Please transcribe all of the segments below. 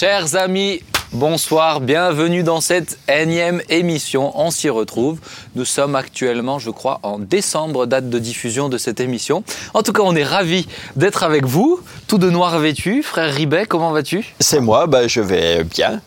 Chers amis, bonsoir, bienvenue dans cette énième émission, on s'y retrouve. Nous sommes actuellement, je crois, en décembre, date de diffusion de cette émission. En tout cas, on est ravis d'être avec vous, tout de noir vêtu. Frère Ribet, comment vas-tu? C'est moi, je vais bien,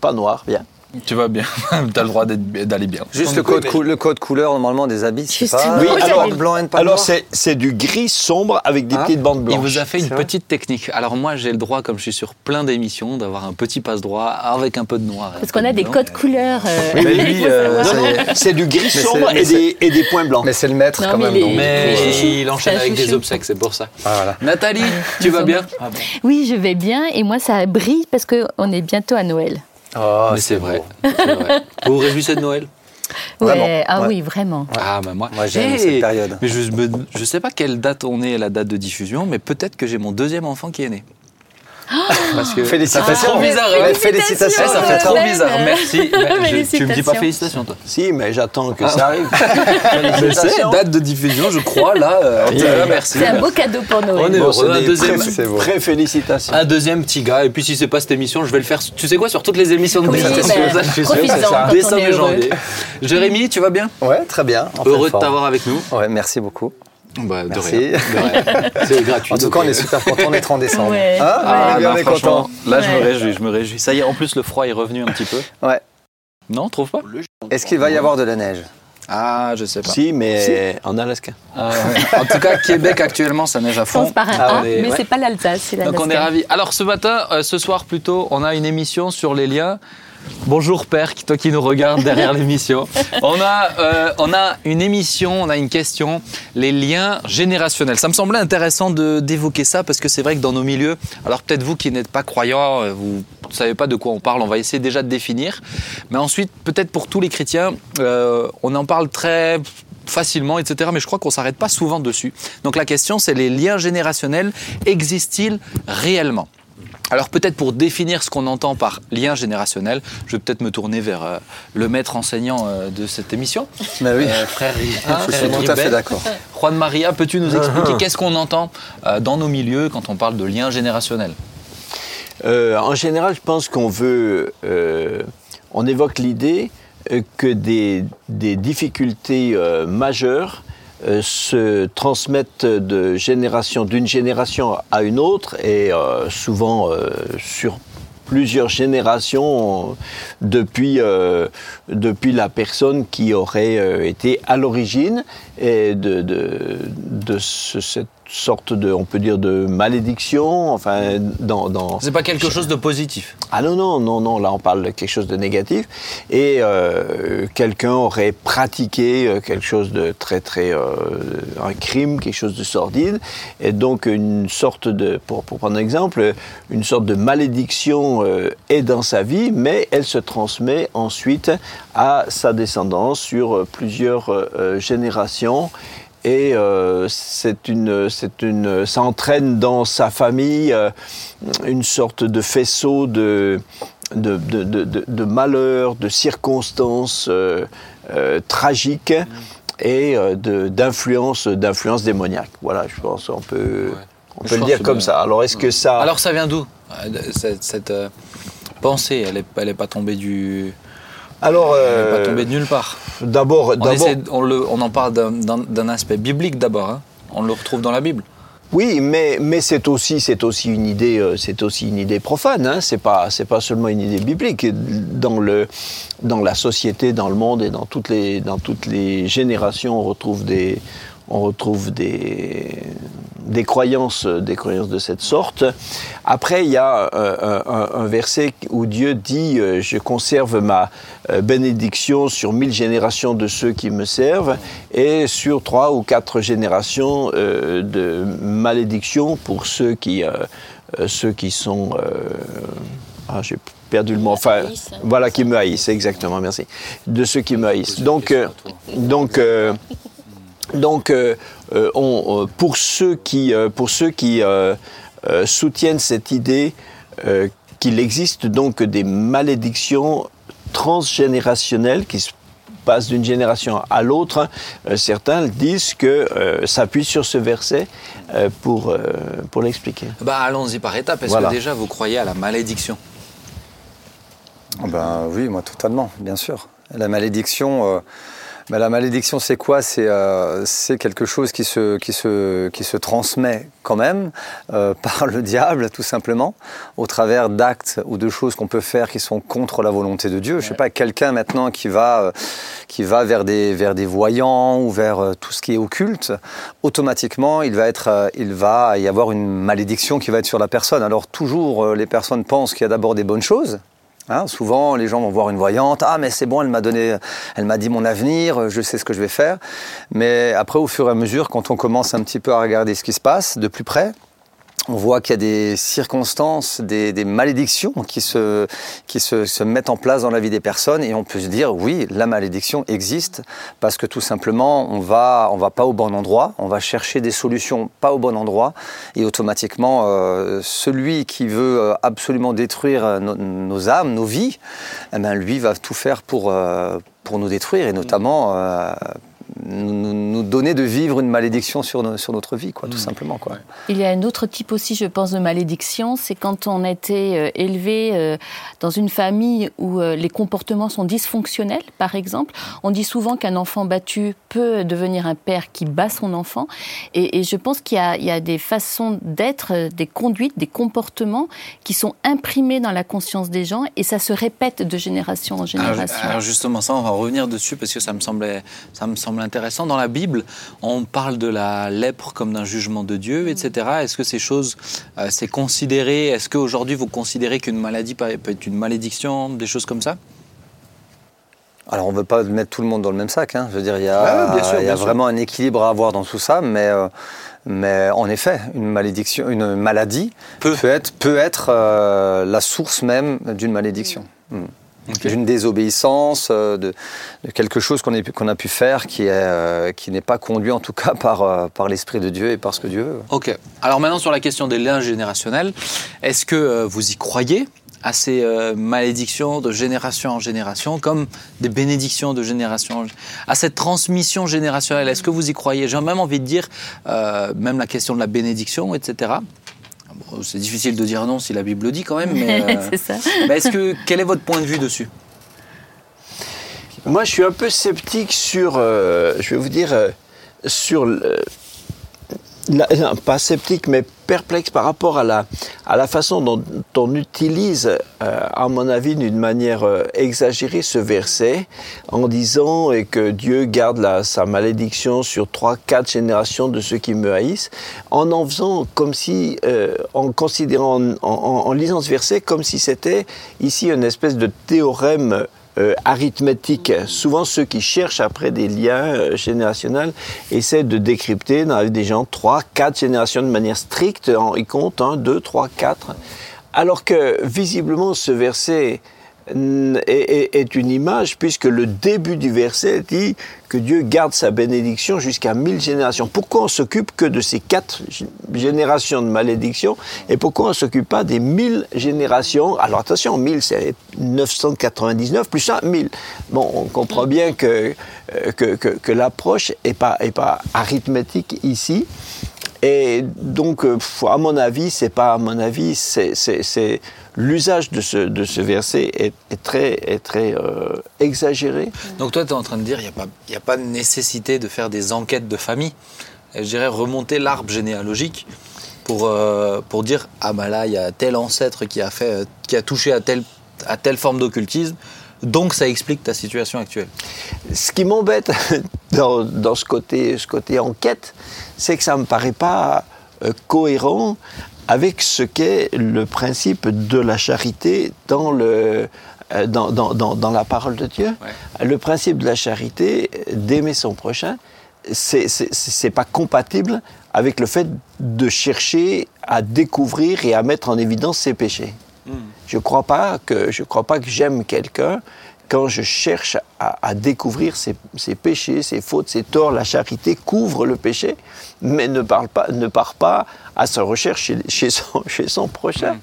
pas noir, bien. Tu vas bien, t'as le droit d'aller bien. Juste le code couleur normalement des habits, c'est pas... Oui, alors, blanc et pas alors c'est du gris sombre avec des petites bandes blanches. Il vous a fait une petite technique. Alors moi j'ai le droit, comme je suis sur plein d'émissions, d'avoir un petit passe-droit avec un peu de noir. Parce qu'on a des codes couleurs. C'est du gris sombre et des points blancs. Mais c'est le maître quand même. Mais il enchaîne avec des obsèques, c'est pour ça. Nathalie, tu vas bien? Oui, je vais bien et moi ça brille parce qu'on est bientôt à Noël. Oh, mais c'est vrai. Vous vous réjouissez de Noël? Ouais, ah ouais. Oui, vraiment. Ah, bah moi j'aime cette période. Mais je sais pas quelle date on est, la date de diffusion, mais peut-être que j'ai mon deuxième enfant qui est né. Parce que félicitations. Ah, bizarre, félicitations, ça fait trop bizarre. Merci. Tu me dis pas félicitations toi? Si, mais j'attends que ça arrive. Je sais, date de diffusion, je crois là. Merci. C'est un beau cadeau pour Noël. On est heureux. Un deuxième, très félicitations. Un deuxième petit gars. Et puis si c'est pas cette émission, je vais le faire. Tu sais quoi, sur toutes les émissions de décembre. Décembre et janvier. Jérémy, tu vas bien? Ouais, très bien. Heureux de t'avoir avec nous. Ouais, merci beaucoup. Bah, merci. De rien. C'est gratuit. En tout cas, on est super contents d'être en décembre. Ouais. Hein on est contents. Là, je me réjouis. Ça y est, en plus, le froid est revenu un petit peu. Ouais. Non, trouve pas. Est-ce qu'il va y avoir de la neige? Ah, je sais pas. Si, mais en Alaska. En tout cas, Québec actuellement, ça neige à fond. Mais c'est pas l'Alsace, c'est l'Alaska. Donc on est ravis. Alors ce matin, ce soir plutôt, on a une émission sur les liens. Bonjour Père, toi qui nous regarde derrière l'émission. On a une émission, on a une question, les liens générationnels. Ça me semblait intéressant d'évoquer ça parce que c'est vrai que dans nos milieux, alors peut-être vous qui n'êtes pas croyants, vous ne savez pas de quoi on parle, on va essayer déjà de définir. Mais ensuite, peut-être pour tous les chrétiens, on en parle très facilement, etc. Mais je crois qu'on ne s'arrête pas souvent dessus. Donc la question, c'est les liens générationnels, existent-ils réellement ? Alors peut-être pour définir ce qu'on entend par lien générationnel, je vais peut-être me tourner vers le maître enseignant de cette émission. Bah oui, frère Ribet. Je suis tout à fait d'accord. Juan Maria, peux-tu nous expliquer qu'est-ce qu'on entend dans nos milieux quand on parle de lien générationnel? En général, je pense qu'on veut... on évoque l'idée que des difficultés majeures se transmettent d'une génération à une autre et souvent sur plusieurs générations depuis la personne qui aurait été à l'origine et de cette sorte de, on peut dire, de malédiction, enfin, C'est pas quelque chose de positif. Ah non, là on parle de quelque chose de négatif. Et quelqu'un aurait pratiqué quelque chose de très, un crime, quelque chose de sordide, et donc une sorte de, pour prendre un exemple, une sorte de malédiction est dans sa vie, mais elle se transmet ensuite à sa descendance sur plusieurs générations. Et ça entraîne dans sa famille une sorte de faisceau de malheurs, de circonstances tragiques et d'influences démoniaques. Voilà, je pense qu'on peut, on peut le dire comme ça. Alors, est-ce que ça... Alors, ça vient d'où, cette pensée? Elle n'est pas tombée du... Alors, pas tombé de nulle part. On en parle d'un aspect biblique d'abord. Hein. On le retrouve dans la Bible. Oui, mais c'est aussi une idée, profane. Hein. C'est pas seulement une idée biblique. Dans la société, dans le monde et dans toutes les générations, on retrouve des croyances de cette sorte. Après, il y a un verset où Dieu dit « Je conserve ma bénédiction sur 1000 générations de ceux qui me servent et sur 3 ou 4 générations de malédiction pour ceux qui sont... j'ai perdu le mot. Enfin, voilà, qui me haïssent, exactement, merci. De ceux qui me haïssent. Donc, pour ceux qui soutiennent cette idée qu'il existe donc des malédictions transgénérationnelles qui se passe d'une génération à l'autre, certains disent que s'appuie sur ce verset pour l'expliquer. Bah, allons-y par étapes. Est-ce que déjà vous croyez à la malédiction ? Ben, oui, moi totalement, bien sûr. La malédiction, la malédiction c'est quoi ? C'est quelque chose qui se transmet quand même par le diable, tout simplement, au travers d'actes ou de choses qu'on peut faire qui sont contre la volonté de Dieu. Ouais. Je ne sais pas, quelqu'un maintenant qui va vers des voyants ou vers tout ce qui est occulte, automatiquement il va y avoir une malédiction qui va être sur la personne. Alors toujours, les personnes pensent qu'il y a d'abord des bonnes choses. Hein, souvent, les gens vont voir une voyante, « Ah, mais c'est bon, elle m'a dit mon avenir, je sais ce que je vais faire. » Mais après, au fur et à mesure, quand on commence un petit peu à regarder ce qui se passe de plus près, on voit qu'il y a des circonstances, des malédictions qui se mettent en place dans la vie des personnes, et on peut se dire, oui, la malédiction existe, parce que tout simplement, on va pas au bon endroit, on va chercher des solutions pas au bon endroit, et automatiquement, celui qui veut absolument détruire nos âmes, nos vies, eh bien, lui va tout faire pour nous détruire, et notamment... Nous donner de vivre une malédiction sur notre vie, quoi, tout simplement, quoi. Il y a un autre type aussi, je pense, de malédiction, c'est quand on a été élevé dans une famille où les comportements sont dysfonctionnels, par exemple. On dit souvent qu'un enfant battu peut devenir un père qui bat son enfant. Et je pense qu'il y a des façons d'être, des conduites, des comportements qui sont imprimés dans la conscience des gens, et ça se répète de génération en génération. Alors justement, ça, on va revenir dessus, parce que ça me semble intéressant. Dans la Bible, on parle de la lèpre comme d'un jugement de Dieu, etc. Est-ce que ces choses, c'est considéré, est-ce qu'aujourd'hui vous considérez qu'une maladie peut être une malédiction, des choses comme ça ? Alors on ne veut pas mettre tout le monde dans le même sac, hein. Je veux dire, il y a vraiment un équilibre à avoir dans tout ça, mais en effet, une maladie peut être la source même d'une malédiction. Mmh. Okay. D'une désobéissance, de quelque chose qu'on a pu faire qui n'est pas conduit en tout cas par l'Esprit de Dieu et par ce que Dieu veut. Ok. Alors maintenant sur la question des liens générationnels, est-ce que vous y croyez à ces malédictions de génération en génération comme des bénédictions de génération en génération, à cette transmission générationnelle, est-ce que vous y croyez ? J'ai même envie de dire, même la question de la bénédiction, etc. Bon, c'est difficile de dire non si la Bible le dit quand même, mais c'est ça. Bah quel est votre point de vue dessus ? Moi, je suis un peu sceptique sur, je vais vous dire, sur pas sceptique, mais perplexe par rapport à la façon dont on utilise, à mon avis, d'une manière exagérée ce verset, en disant que Dieu garde sa malédiction sur 3-4 générations de ceux qui me haïssent, en faisant comme si, en considérant, en lisant ce verset comme si c'était ici une espèce de théorème arithmétique. Souvent, ceux qui cherchent après des liens générationnels essaient de décrypter dans la vie des gens 3-4 générations de manière stricte. Ils comptent 1, 2, 3, 4. Alors que, visiblement, ce verset est une image, puisque le début du verset dit que Dieu garde sa bénédiction jusqu'à 1000 générations. Pourquoi on s'occupe que de ces 4 générations de malédiction, et pourquoi on ne s'occupe pas des 1000 générations ? Alors attention, 1000 c'est 999 plus 1000. Bon, on comprend bien que l'approche n'est pas arithmétique ici. Et donc, à mon avis, c'est l'usage de ce verset est très exagéré. Donc toi, tu es en train de dire il n'y a pas de nécessité de faire des enquêtes de famille. Je dirais remonter l'arbre généalogique pour dire ah ben là, il y a tel ancêtre qui a touché à telle forme d'occultisme. Donc, ça explique ta situation actuelle. Ce qui m'embête dans ce côté enquête, c'est que ça ne me paraît pas cohérent avec ce qu'est le principe de la charité dans la parole de Dieu. Ouais. Le principe de la charité, d'aimer son prochain, c'est pas compatible avec le fait de chercher à découvrir et à mettre en évidence ses péchés. Je ne crois pas que j'aime quelqu'un quand je cherche à découvrir ces péchés, ces fautes, ces torts, la charité couvre le péché, mais ne part pas à sa recherche chez son prochain.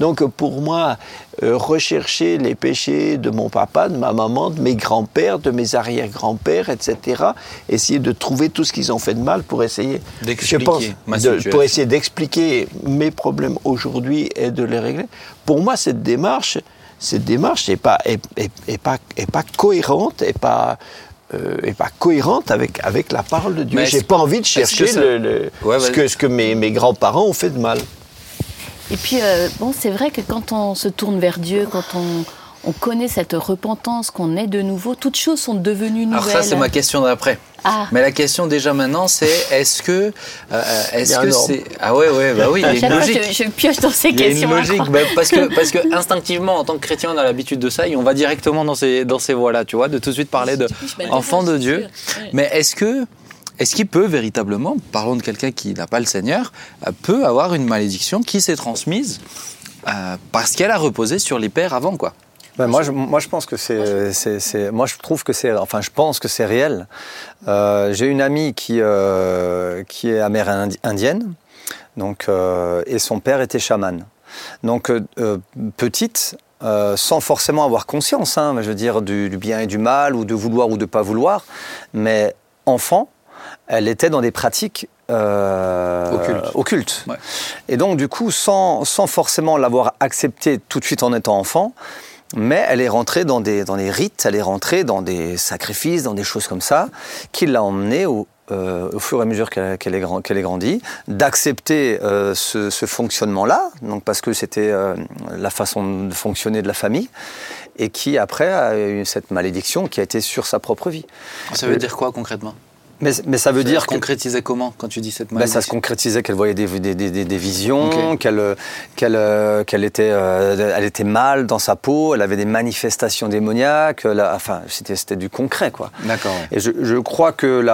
Donc pour moi, rechercher les péchés de mon papa, de ma maman, de mes grands-pères, de mes arrière-grands-pères, etc., essayer de trouver tout ce qu'ils ont fait de mal pour essayer, pour essayer d'expliquer mes problèmes aujourd'hui et de les régler. Pour moi, cette démarche n'est pas cohérente avec la parole de Dieu. J'ai pas envie de chercher ce que mes grands-parents ont fait de mal. Et puis, c'est vrai que quand on se tourne vers Dieu, quand on connaît cette repentance, qu'on est de nouveau, toutes choses sont devenues nouvelles. Alors ça, c'est ma question d'après. Ah. Mais la question déjà maintenant, c'est est-ce que c'est... Ah ouais, bah oui, il y a une logique. Je pioche dans ces questions. Il y a une logique, bah, parce que instinctivement, en tant que chrétien, on a l'habitude de ça et on va directement dans ces voies-là, tu vois, de tout de suite parler d'enfant de Dieu. Ouais. Mais est-ce qu'il peut véritablement, parlons de quelqu'un qui n'a pas le Seigneur, peut avoir une malédiction qui s'est transmise parce qu'elle a reposé sur les pères avant, quoi? Ben je pense que c'est réel. J'ai une amie qui est amérindienne, donc et son père était chaman. Donc petite, sans forcément avoir conscience, je veux dire du bien et du mal ou de vouloir ou de pas vouloir, mais enfant, elle était dans des pratiques occultes. Ouais. Et donc du coup, sans forcément l'avoir accepté tout de suite en étant enfant. Mais elle est rentrée dans des rites, elle est rentrée dans des sacrifices, dans des choses comme ça, qui l'a emmenée au fur et à mesure qu'elle est grandie, d'accepter ce fonctionnement-là, donc parce que c'était la façon de fonctionner de la famille, et qui après a eu cette malédiction qui a été sur sa propre vie. Ça veut dire quoi concrètement ? Mais ça veut dire que... Concrétiser comment, quand tu dis cette malédiction ? Ça se concrétisait qu'elle voyait des visions, okay. qu'elle était mal dans sa peau, elle avait des manifestations démoniaques, c'était du concret, quoi. D'accord. Ouais. Et je crois que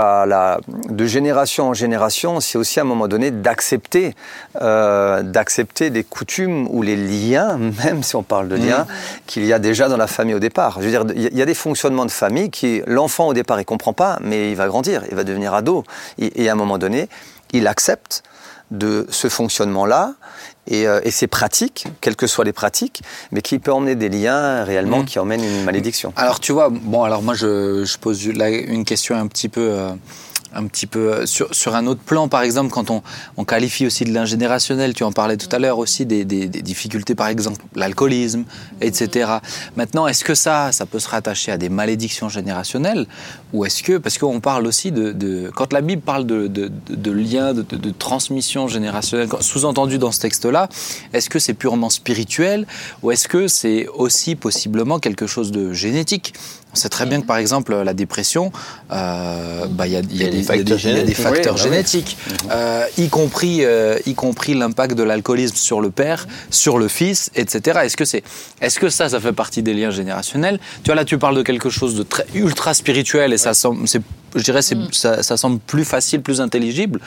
de génération en génération, c'est aussi à un moment donné d'accepter des coutumes ou les liens, même si on parle de liens, qu'il y a déjà dans la famille au départ. Je veux dire, il y a des fonctionnements de famille qui, l'enfant au départ, il ne comprend pas, mais il va grandir. Il va devenir ado et à un moment donné, il accepte de ce fonctionnement-là et ses pratiques, quelles que soient les pratiques, mais qui peut emmener des liens réellement qui emmènent une malédiction. Alors tu vois, moi je pose là une question un petit peu sur un autre plan, par exemple, quand on qualifie aussi de l'ingénérationnel, tu en parlais tout à l'heure aussi, des difficultés, par exemple, l'alcoolisme, etc. Maintenant, est-ce que ça peut se rattacher à des malédictions générationnelles, ou est-ce que, parce qu'on parle aussi quand la Bible parle de liens, de transmission générationnelle, sous-entendu dans ce texte-là, est-ce que c'est purement spirituel, ou est-ce que c'est aussi possiblement quelque chose de génétique ? On sait très bien que, par exemple, la dépression, il y a des facteurs génétiques, y compris l'impact de l'alcoolisme sur le père, sur le fils, etc. Est-ce que ça fait partie des liens générationnels ? Tu vois, là, tu parles de quelque chose de très ultra spirituel et ça semble... ça semble plus facile, plus intelligible,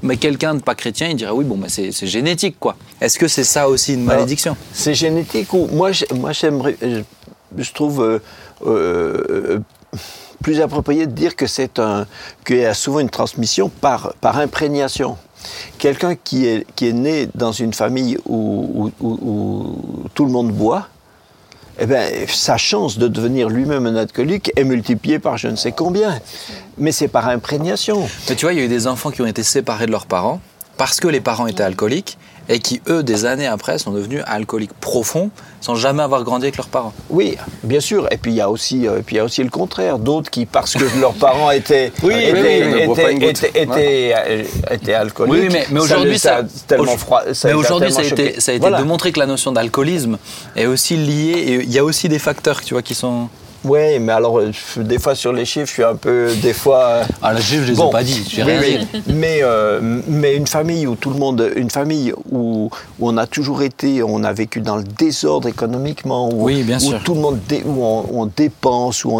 mais quelqu'un de pas chrétien, il dirait c'est génétique, quoi. Est-ce que c'est ça aussi une malédiction ? Alors, c'est génétique ou... Moi, j'aimerais... Je trouve plus approprié de dire que qu'il y a souvent une transmission par imprégnation. Quelqu'un qui est né dans une famille où tout le monde boit, sa chance de devenir lui-même un alcoolique est multipliée par je ne sais combien. Mais c'est par imprégnation. Mais tu vois, il y a eu des enfants qui ont été séparés de leurs parents parce que les parents étaient alcooliques, et qui, eux, des années après, sont devenus alcooliques profonds, sans jamais avoir grandi avec leurs parents. Oui, bien sûr. Et puis, il y a aussi le contraire. D'autres qui, parce que leurs parents étaient alcooliques... Oui, mais aujourd'hui, ça a été démontré que la notion d'alcoolisme est aussi liée... Et il y a aussi des facteurs, tu vois, qui sont... Oui, mais alors, des fois sur les chiffres, je suis un peu, des fois... Ah, les chiffres, je ne les ai pas dit, j'ai rien dit. Mais une famille où tout le monde... Une famille où on a toujours été, on a vécu dans le désordre économiquement, où tout le monde... Où on dépense, où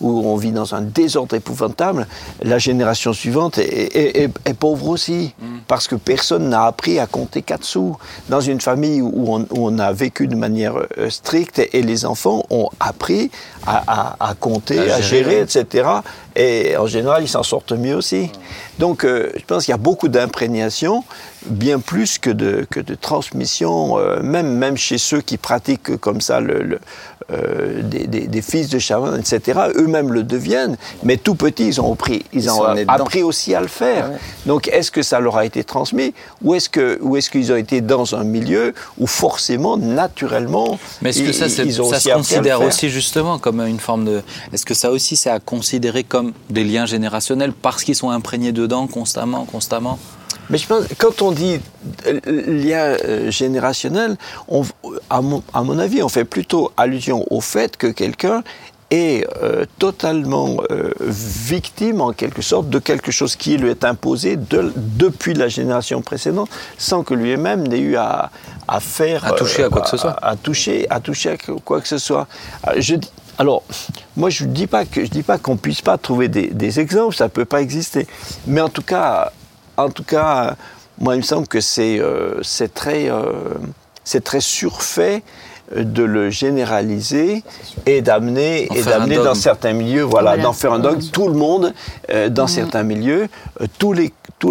on vit dans un désordre épouvantable, la génération suivante est pauvre aussi. Mm. parce que personne n'a appris à compter 4 sous. Dans une famille où on a vécu de manière stricte, et les enfants ont appris à compter, à gérer, etc. Et en général, ils s'en sortent mieux aussi. Donc, je pense qu'il y a beaucoup d'imprégnation, bien plus que de transmission, même chez ceux qui pratiquent comme ça des fils de chamans, etc. Eux-mêmes le deviennent, mais tout petits, ils ont appris aussi à le faire. Ouais. Donc, est-ce que ça leur a été transmis, ou est-ce qu'ils ont été dans un milieu où forcément, naturellement, mais est-ce que ça se considère aussi justement comme une forme de... Est-ce que ça aussi, c'est à considérer comme des liens générationnels parce qu'ils sont imprégnés dedans constamment ? Mais je pense, quand on dit lien générationnel, à mon avis, on fait plutôt allusion au fait que quelqu'un est totalement victime, en quelque sorte, de quelque chose qui lui est imposé depuis la génération précédente, sans que lui-même n'ait eu à faire... À toucher à quoi que ce soit. Alors, moi, je dis pas qu'on puisse pas trouver des exemples, ça peut pas exister. Mais en tout cas, moi, il me semble que c'est très surfait de le généraliser et d'amener dans certains milieux, d'en faire un dogme. Tout le monde, dans certains milieux, tous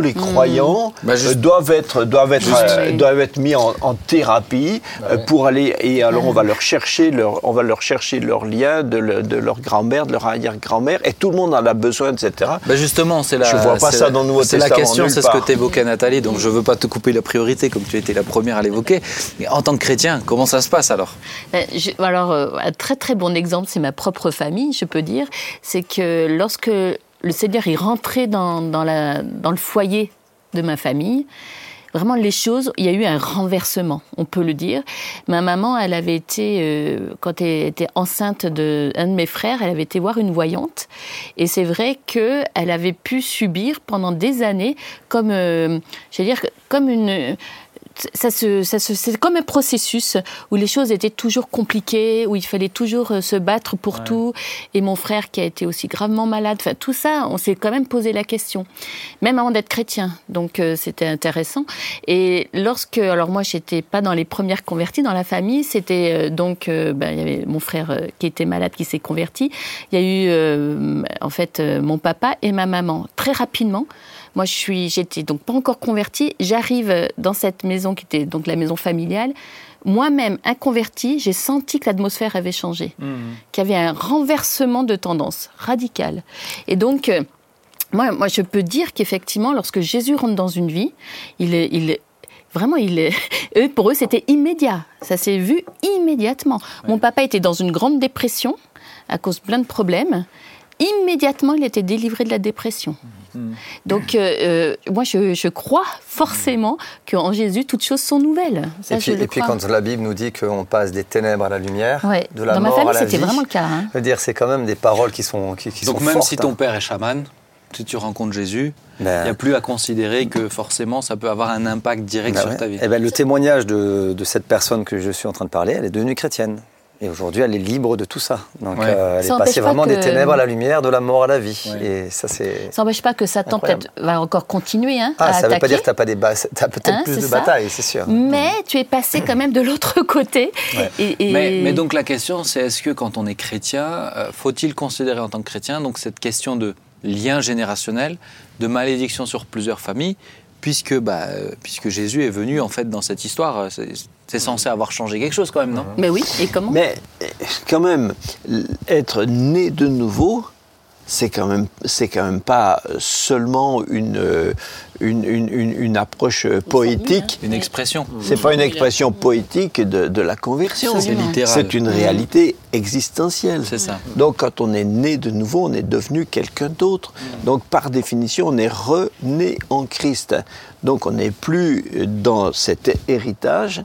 les croyants doivent être mis en thérapie pour aller, et alors on va leur chercher leur lien de leur grand-mère, de leur arrière-grand-mère, et tout le monde en a besoin, etc. Justement, c'est la question, c'est ce que tu évoquais, Nathalie, donc je veux pas te couper la priorité comme tu étais la première à l'évoquer, mais en tant que chrétien, comment ça se passe alors, un très très bon exemple, c'est ma propre famille, je peux dire, c'est que lorsque le Seigneur est rentré dans le foyer de ma famille. Vraiment, il y a eu un renversement, on peut le dire. Ma maman, elle avait été, quand elle était enceinte d'un de mes frères, elle avait été voir une voyante. Et c'est vrai qu'elle avait pu subir pendant des années c'est comme un processus où les choses étaient toujours compliquées, où il fallait toujours se battre pour tout. Et mon frère qui a été aussi gravement malade, enfin tout ça, on s'est quand même posé la question, même avant d'être chrétien. Donc c'était intéressant. Et alors moi j'étais pas dans les premières converties dans la famille, c'était il y avait mon frère qui était malade qui s'est converti. Il y a eu mon papa et ma maman très rapidement. Moi, j'étais donc pas encore convertie. J'arrive dans cette maison qui était donc la maison familiale. Moi-même, inconvertie, j'ai senti que l'atmosphère avait changé, qu'il y avait un renversement de tendance radical. Et donc, moi, je peux dire qu'effectivement, lorsque Jésus rentre dans une vie, pour eux, c'était immédiat. Ça s'est vu immédiatement. Ouais. Mon papa était dans une grande dépression à cause de plein de problèmes. Immédiatement, il était délivré de la dépression. Donc, moi, je crois forcément qu'en Jésus, toutes choses sont nouvelles. Ça, et puis, quand la Bible nous dit qu'on passe des ténèbres à la lumière, de la mort à la vie... Dans ma famille, c'était vraiment le cas. Hein. Je veux dire, c'est quand même des paroles qui sont fortes. Donc, même si ton père est chaman, si tu rencontres Jésus... Il n'y a plus à considérer que forcément ça peut avoir un impact direct sur ta vie. Et le témoignage de cette personne que je suis en train de parler, elle est devenue chrétienne. Et aujourd'hui, elle est libre de tout ça. Donc, elle est passée vraiment des ténèbres à la lumière, de la mort à la vie. Ouais. Et ça, ça n'empêche pas que Satan peut-être va encore continuer à attaquer. Ça ne veut pas dire que tu n'as pas plus de batailles, c'est sûr. Mais tu es passé quand même de l'autre côté. Ouais. Mais donc la question, c'est est-ce que quand on est chrétien, faut-il considérer en tant que chrétien donc, cette question de lien générationnel, de malédiction sur plusieurs familles, puisque Jésus est venu en fait dans cette histoire, c'est censé avoir changé quelque chose quand même, non ? Mais oui, et comment ? Mais quand même, être né de nouveau, c'est quand même pas seulement une approche poétique, une expression. C'est pas une expression poétique de la conversion. C'est littéral. C'est une réalité existentielle. C'est ça. Donc quand on est né de nouveau, on est devenu quelqu'un d'autre. Donc par définition, on est rené en Christ. Donc on n'est plus dans cet héritage.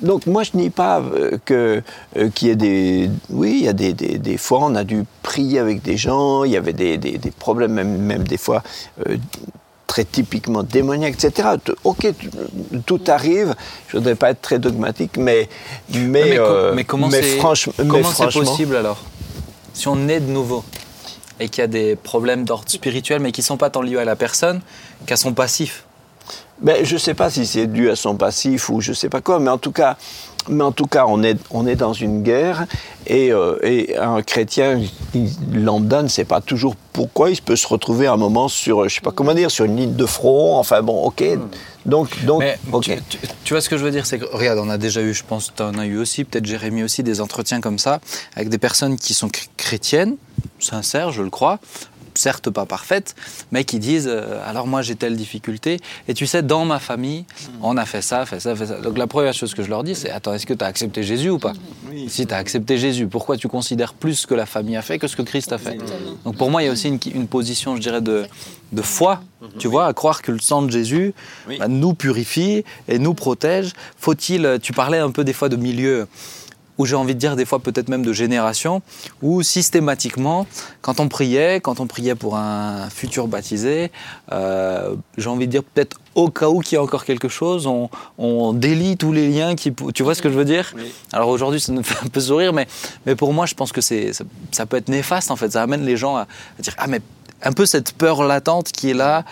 Donc moi je nie pas qu'il y ait des fois on a dû prier avec des gens, il y avait des problèmes même des fois très typiquement démoniaques, etc. Ok, tout arrive. Je voudrais pas être très dogmatique, mais comment c'est possible alors si on naît de nouveau? et qu'il y a des problèmes d'ordre spirituel, mais qui ne sont pas tant liés à la personne qu'à son passif. Ben, je ne sais pas si c'est dû à son passif ou je ne sais pas quoi, mais en tout cas on est dans une guerre et un chrétien lambda ne sait pas toujours pourquoi il peut se retrouver à un moment sur, je sais pas comment dire, sur une ligne de front, enfin bon, ok, donc mais okay. Tu vois ce que je veux dire, c'est que, regarde, on a déjà eu, je pense tu en as eu aussi, peut-être Jérémy aussi, des entretiens comme ça, avec des personnes qui sont chrétiennes, sincères, je le crois, certes pas parfaites, mais qui disent alors moi j'ai telle difficulté et tu sais dans ma famille on a fait ça. Donc la première chose que je leur dis c'est attends, est-ce que tu as accepté Jésus ou pas ? Oui. Si tu as accepté Jésus, pourquoi tu considères plus ce que la famille a fait que ce que Christ a fait ? Exactement. Donc pour moi il y a aussi une position, je dirais, de foi, tu vois, à croire que le sang de Jésus nous purifie et nous protège. Faut-il, tu parlais un peu des fois de milieu, ou j'ai envie de dire des fois peut-être même de génération, où systématiquement, quand on priait pour un futur baptisé, j'ai envie de dire peut-être au cas où qu'il y a encore quelque chose, on délie tous les liens qui... Tu vois ce que je veux dire ? Oui. Alors aujourd'hui, ça me fait un peu sourire, mais pour moi, je pense que ça peut être néfaste en fait. Ça amène les gens à dire « Ah mais un peu cette peur latente qui est là,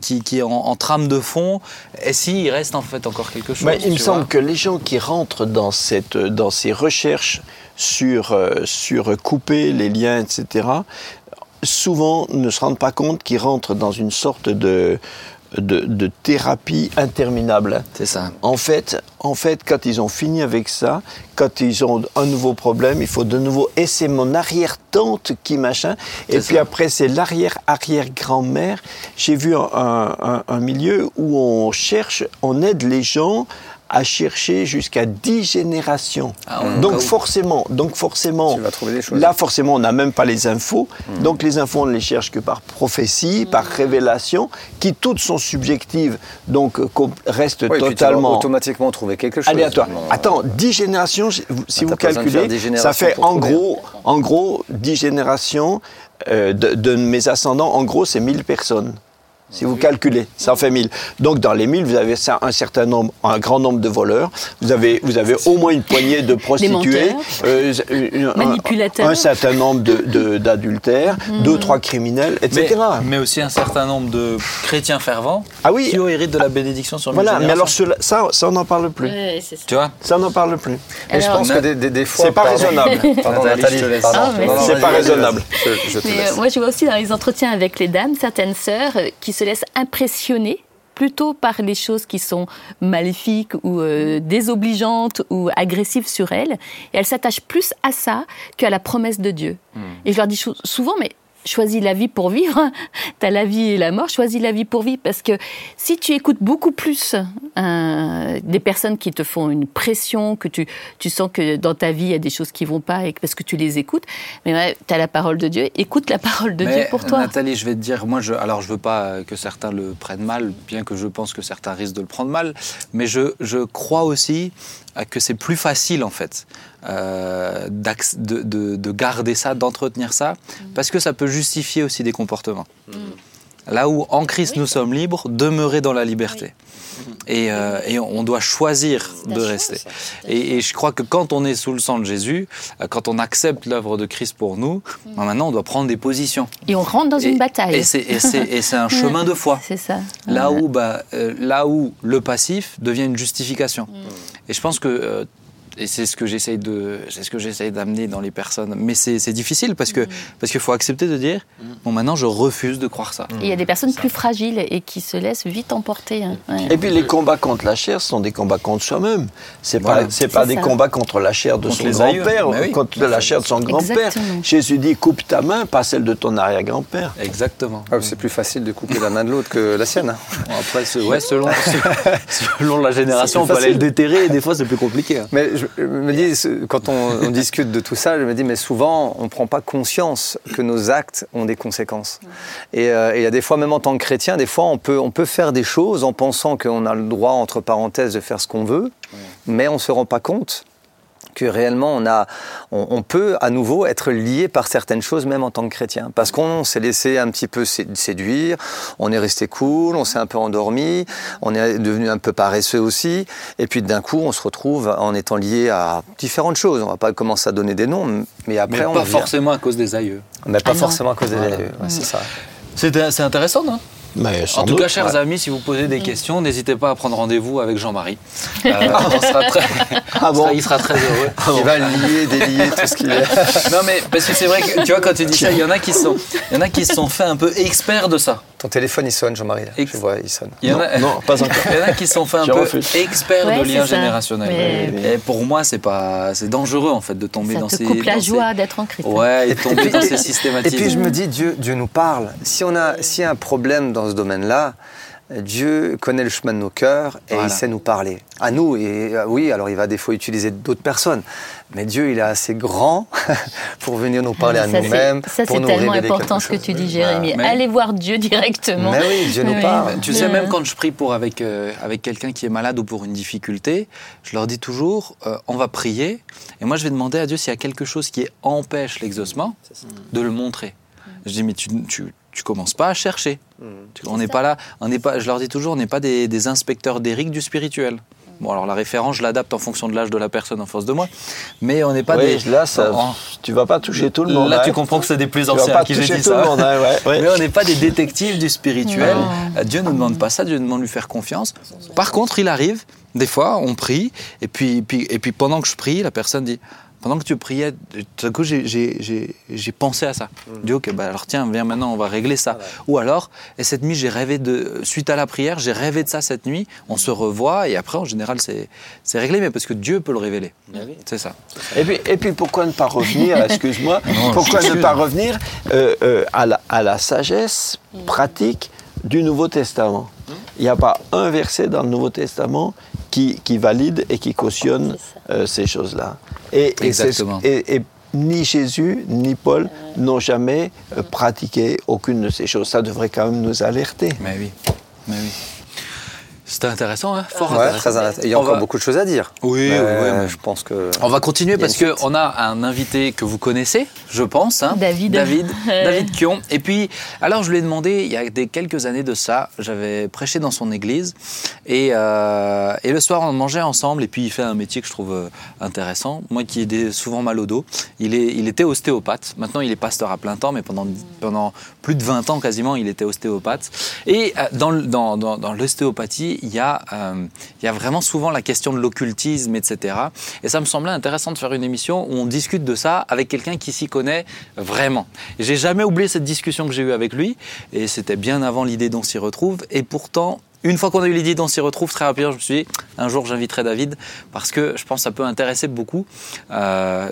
qui est en trame de fond. Et si, il reste en fait encore quelque chose. » Mais il me semble que les gens qui rentrent dans ces recherches sur couper les liens, etc., souvent ne se rendent pas compte qu'ils rentrent dans une sorte de thérapie interminable. C'est ça. En fait, quand ils ont fini avec ça, quand ils ont un nouveau problème, il faut de nouveau « et c'est mon arrière-tante qui machin ». Et puis après, c'est l'arrière-arrière-grand-mère. J'ai vu un milieu où on aide les gens à chercher jusqu'à 10 générations. Ah, donc forcément, tu vas trouver des choses. Là forcément, on n'a même pas les infos. Donc les infos, on ne les cherche que par prophétie, par révélation, qui toutes sont subjectives, donc restent totalement... Tu vas automatiquement trouver quelque chose. Aléatoire. Attends, 10 générations, si vous calculez, ça fait en gros 10 générations de mes ascendants, en gros c'est 1000 personnes. Si vous calculez, ça en fait 1000. Donc dans les 1000, vous avez un grand nombre de voleurs. Vous avez au moins une poignée de prostituées, un certain nombre d'adultères, 2-3 criminels, etc. Mais aussi un certain nombre de chrétiens fervents qui héritent de la bénédiction sur le milieu. Voilà. Mais alors ça on n'en parle plus. Oui, c'est ça. Tu vois ? Ça on n'en parle plus. Mais je pense que des fois, c'est pas raisonnable. Pardon, Nathalie, je te laisse. C'est pas raisonnable. Moi, je vois aussi dans les entretiens avec les dames, certaines sœurs qui se laissent impressionner plutôt par les choses qui sont maléfiques ou désobligeantes ou agressives sur elles. Et elles s'attachent plus à ça qu'à la promesse de Dieu. Et je leur dis souvent, mais choisis la vie pour vivre, t'as la vie et la mort, choisis la vie pour vivre. Parce que si tu écoutes beaucoup plus des personnes qui te font une pression, que tu sens que dans ta vie il y a des choses qui ne vont pas, et parce que tu les écoutes, mais ouais, t'as la parole de Dieu, écoute la parole de Dieu pour toi. Nathalie, je vais te dire, moi, alors je ne veux pas que certains le prennent mal, bien que je pense que certains risquent de le prendre mal, mais je crois aussi que c'est plus facile en fait de garder ça, d'entretenir ça, parce que ça peut justifier aussi des comportements. Là où en Christ nous sommes libres, demeurer dans la liberté. Et on doit choisir de rester. Et je crois que quand on est sous le sang de Jésus, quand on accepte l'œuvre de Christ pour nous, maintenant on doit prendre des positions. Et on rentre dans une bataille. Et c'est un chemin de foi. C'est ça. Là où le passif devient une justification. Et je pense que... et c'est ce que j'essaye d'amener dans les personnes, mais c'est difficile parce que faut accepter de dire bon, maintenant je refuse de croire ça. Il y a des personnes plus fragiles et qui se laissent vite emporter. Ouais. Et puis les combats contre la chair sont des combats contre soi-même. C'est pas des combats contre la chair de son grand-père, contre la chair de son grand-père. Jésus dit coupe ta main, pas celle de ton arrière-grand-père. Exactement. Ah, c'est plus facile de couper la main de l'autre que la sienne. Bon, après selon la génération, on peut aller le déterrer et des fois c'est plus compliqué. Mais je me dis, quand on discute de tout ça, je me dis, mais souvent, on ne prend pas conscience que nos actes ont des conséquences. Et il y a des fois, même en tant que chrétien, des fois, on peut faire des choses en pensant qu'on a le droit, entre parenthèses, de faire ce qu'on veut, mais on ne se rend pas compte que réellement on peut à nouveau être lié par certaines choses même en tant que chrétien, parce qu'on s'est laissé un petit peu séduire, on est resté cool, on s'est un peu endormi, on est devenu un peu paresseux aussi, et puis d'un coup on se retrouve en étant lié à différentes choses. On va pas commencer à donner des noms, mais après on pas forcément à cause des aïeux. Mais pas forcément à cause des aïeux, c'est ça. C'est intéressant, non ? En tout cas, chers amis, si vous posez des questions, n'hésitez pas à prendre rendez-vous avec Jean-Marie. Il sera très heureux. Il va lier, délier tout ce qu'il est. Non, mais parce que c'est vrai que tu vois, quand tu dis ça, il y en a qui se sont fait un peu experts de ça. Ton téléphone, il sonne, Jean-Marie. Je vois, il sonne. Non, pas encore. Il y en a qui se sont fait un peu experts de liens générationnels. Mais... Et pour moi, c'est dangereux en fait de tomber dans ces. Ça te coupe la joie d'être en Christ. Ouais, et tomber dans ces systématiques. Et puis je me dis, Dieu nous parle. S'il y a un problème dans ce domaine-là, Dieu connaît le chemin de nos cœurs et il sait nous parler. À nous, et oui, alors il va des fois utiliser d'autres personnes, mais Dieu, il est assez grand pour venir nous parler à nous-mêmes. Ça, pour c'est nous tellement important ce que tu dis, Jérémy. Mais... Allez voir Dieu directement. Mais oui, Dieu nous parle. Tu sais, même quand je prie avec quelqu'un qui est malade ou pour une difficulté, je leur dis toujours, on va prier, et moi je vais demander à Dieu s'il y a quelque chose qui empêche l'exaucement de le montrer. Je dis, mais tu commences pas à chercher. On n'est pas là, je leur dis toujours, on n'est pas des inspecteurs d'Éric du spirituel. Bon, alors la référence, je l'adapte en fonction de l'âge de la personne en face de moi, mais on n'est pas des... Là, tu vas pas toucher tout le monde. Là, tu comprends que c'est des plus anciens qui j'ai dit ça. Mais on n'est pas des détectives du spirituel. Dieu ne demande pas ça, Dieu demande de lui faire confiance. Par contre, il arrive, des fois, on prie, et puis pendant que je prie, la personne dit... Pendant que tu priais, tout à coup, j'ai pensé à ça. Je dis, ok, bah alors tiens, viens maintenant, on va régler ça. Ou alors, et cette nuit, j'ai rêvé de... Suite à la prière, j'ai rêvé de ça cette nuit. On se revoit et après, en général, c'est réglé, mais parce que Dieu peut le révéler. C'est ça. Et puis pourquoi ne pas revenir, excuse-moi, à la sagesse pratique du Nouveau Testament ? Il n'y a pas un verset dans le Nouveau Testament qui valide et qui cautionne ces choses-là. Exactement. Et ni Jésus, ni Paul n'ont jamais pratiqué aucune de ces choses. Ça devrait quand même nous alerter. Mais oui. C'était intéressant, hein ? Fort intéressant. Il y a encore beaucoup de choses à dire. Oui, je pense que... On va continuer parce qu'on a un invité que vous connaissez, je pense. Hein, David Kion. Et puis, alors je lui ai demandé, il y a quelques années de ça, j'avais prêché dans son église et le soir on mangeait ensemble et puis il fait un métier que je trouve intéressant. Moi qui ai souvent mal au dos, il était ostéopathe. Maintenant il est pasteur à plein temps, mais pendant plus de 20 ans quasiment, il était ostéopathe. Et dans l'ostéopathie, il y a vraiment souvent la question de l'occultisme, etc. Et ça me semblait intéressant de faire une émission où on discute de ça avec quelqu'un qui s'y connaît vraiment. Et j'ai jamais oublié cette discussion que j'ai eue avec lui, et c'était bien avant l'idée d'On s'y retrouve, et pourtant, une fois qu'on a eu l'idée d'On s'y retrouve, très rapidement, je me suis dit, un jour j'inviterai David, parce que je pense que ça peut intéresser beaucoup,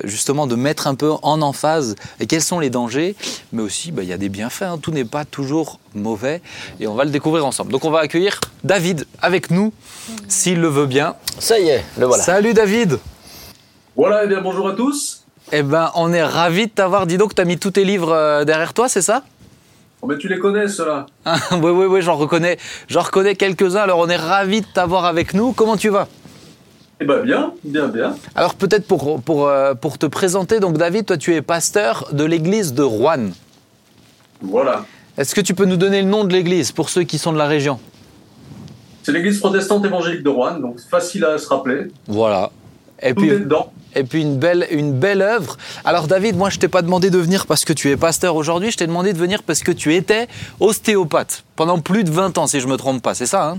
justement de mettre un peu en emphase et quels sont les dangers, mais aussi il y a des bienfaits, hein, tout n'est pas toujours mauvais, et on va le découvrir ensemble. Donc on va accueillir David avec nous, s'il le veut bien. Ça y est, le voilà. Salut David. Voilà, et bien bonjour à tous. On est ravis de t'avoir. Dis donc, t'as mis tous tes livres derrière toi, c'est ça ? Oh, mais tu les connais, ceux-là. Oui, j'en reconnais quelques-uns. Alors, on est ravis de t'avoir avec nous. Comment tu vas ? Bien. Alors, peut-être pour te présenter, donc David, toi, tu es pasteur de l'église de Rouen. Voilà. Est-ce que tu peux nous donner le nom de l'église, pour ceux qui sont de la région ? C'est l'église protestante évangélique de Rouen, donc facile à se rappeler. Voilà. Et puis une belle œuvre. Alors David, moi je t'ai pas demandé de venir parce que tu es pasteur aujourd'hui, je t'ai demandé de venir parce que tu étais ostéopathe pendant plus de 20 ans, si je me trompe pas, c'est ça hein ?